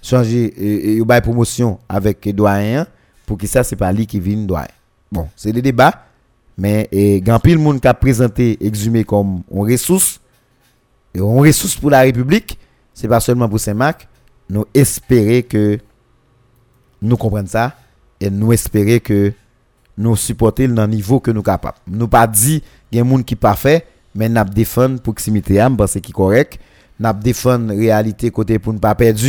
changer et y bail promotion avec doyen pour que ça c'est pas lui qui vient doyen. Bon, c'est le débat mais grand pile monde qui a présenté exhumé comme on ressource et on ressource pour la République, c'est pas seulement pour Saint-Marc, nous espérer que nous comprendre ça et nous espérer que nous supporter dans niveau que nous capable. Nous pas dit il y a monde qui pas fait mais n'a défendre proximité am parce qui correct, n'a défendre réalité côté pour ne pas perdre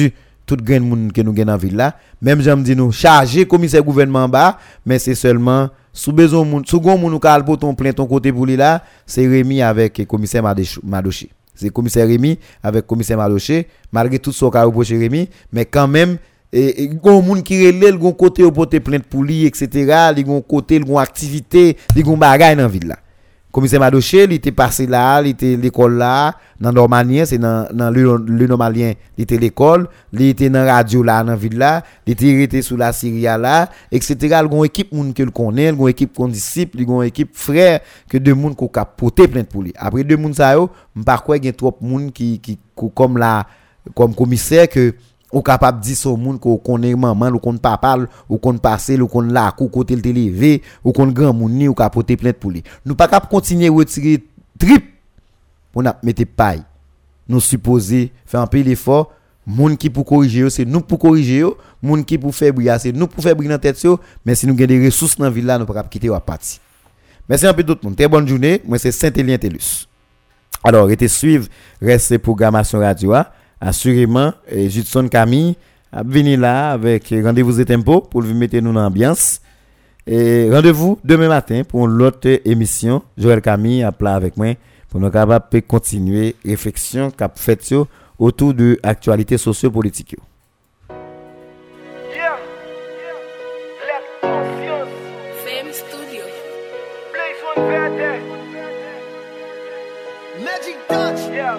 tout grain monde que nous gagne dans ville là. Même j'aime dit nous charger commissaire gouvernement en bas mais c'est seulement sous besoin monde sous gon monde nous cale pour ton plein ton côté pour lui là, c'est Rémi avec commissaire Madoché. C'est commissaire Rémi avec commissaire Madoché malgré tout ce qu'a reproché Rémi mais quand même et gon moun ki relèl gon côté ou porter plainte pour lui etc. li gon côté li gon activité li gon bagay dans ville là commissaire Madoché il était passé là il était l'école là dans normalien c'est dans dans le normalien il était l'école il était dans radio là dans ville là il était était sous la Syria là etc. gon équipe moun que le connaît gon équipe qu'on disciple gon équipe frère que deux moun ko ka porter plainte pour lui après deux moun ça yo m'pa quoi gen trop moun qui qui comme là comme commissaire que ou capable dire son monde qu'on connaît maman ou qu'on papa ou qu'on passer ou qu'on la cou côté le télévé ou qu'on grand monde ni ou capoter plainte pour lui nous pas capable continuer retirer trip on a mettre paille nous supposer faire un peu l'effort monde qui pour corriger c'est nous pour corriger monde qui pour faire briller c'est nous pour faire briller dans tête mais si nous gagne des ressources dans ville là nous pas capable quitter ou partir. Merci un peu tout le monde, très bonne journée. Moi c'est Saint-Élien Tellus. Alors restez suivre reste programmation radio a. Assurément, et Judson Camille a venu là avec rendez-vous et tempo pour vous mettre nous dans l'ambiance. Et rendez-vous demain matin pour l'autre émission. Joël Camille a plat avec moi pour nous capables continuer réflexion cap fait autour de actualité socio-politique. Yeah. Yeah. Magic touch. Yeah.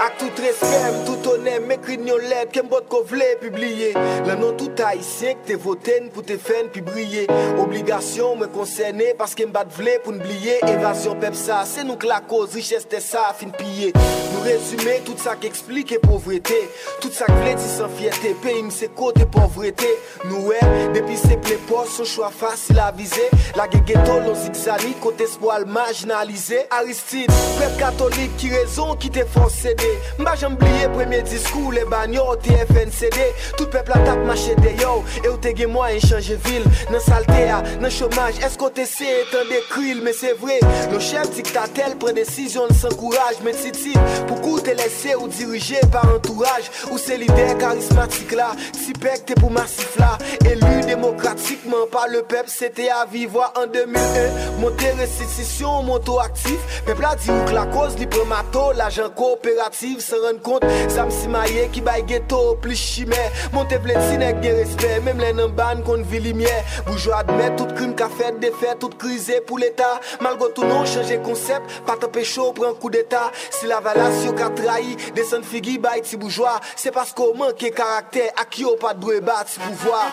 A tout respect, tout honneur, m'écrit nos lettres, qu'un bot qu'on voulait publier. Là non tout haïtien que t'es voté pour te faire puis briller. Obligation me concerner parce que m'bat voulait pour n'oublier. Évasion peuple ça, c'est nous que la cause richesse t'es ça fin piller. Nous résumer tout ça qui explique pauvreté, tout ça qui veut dire sans fierté, pays c'est côté pauvreté. Nous ouais, depuis c'est plein poste, son choix facile à viser. La ghetto l'on zigzani côté espoir marginalisé. Aristide, peuple catholique qui raison qui t'es forcé. M'a jamais oublié premier discours les bagnoles T F N C D. Tout peuple attaque marché d'ailleurs et où t'es moyen changer ville. Dans saleté, dans chômage, est-ce qu'on t'es c'est un décril mais c'est vrai. Le chef dictateur prend décision sans courage mais si tu pourquoi t'es laissé ou dirigé par entourage ou c'est leader charismatique là, si pec t'es pour massif là, élu démocratiquement par le peuple c'était à vivre en deux mille un. Monter restitution, moto actif, peuple a dit que la cause libre mato, l'agent coopérative se rend compte, ça me simaye qui baille ghetto plus chimère, monter blessé n'est que respect, même les namban qu'on vit lumière, bourgeois admet tout crime qu'a fait défaite, toute crise pour l'état, malgré tout non changer concept, pas taper chaud prend coup d'état, si la valeur Sio ka trahi, descend figi baï ti bourgeois, c'est parce qu'on manque caractère, à qui on pas de battre si pouvoir.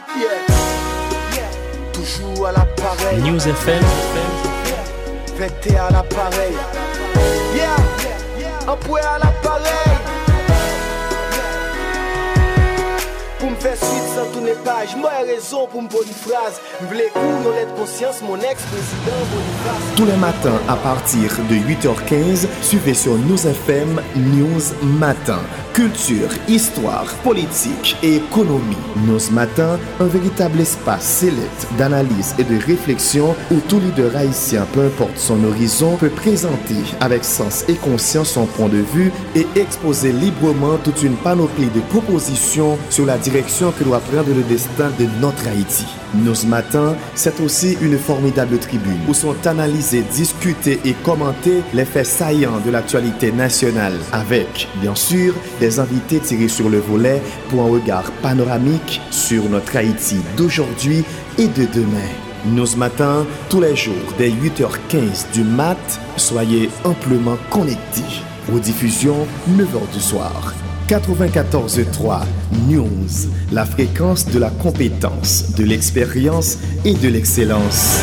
Toujours à l'appareil. News F M. Pété à l'appareil. Yeah, un point à l'appareil. Pour me faire suite sans tourner page, moi raison pour me bonne phrase. M'vle couvre l'être conscience, mon ex-président Boniface. Tous les matins à partir de huit heures quinze, suivez sur News F M, News Matin. Culture, histoire, politique et économie. News Matin, un véritable espace sélect d'analyse et de réflexion où tout leader haïtien, peu importe son horizon, peut présenter avec sens et conscience son point de vue et exposer librement toute une panoplie de propositions sur la direction que doit prendre le destin de notre Haïti. News Matin, c'est aussi une formidable tribune où sont analysés, discutés et commentés les faits saillants de l'actualité nationale avec, bien sûr, des invités tirés sur le volet pour un regard panoramique sur notre Haïti d'aujourd'hui et de demain. News Matin, tous les jours, dès huit heures quinze du mat, soyez amplement connectés. Rediffusion, neuf heures du soir. quatre-vingt-quatorze virgule trois News, la fréquence de la compétence, de l'expérience et de l'excellence.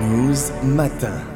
News Matin.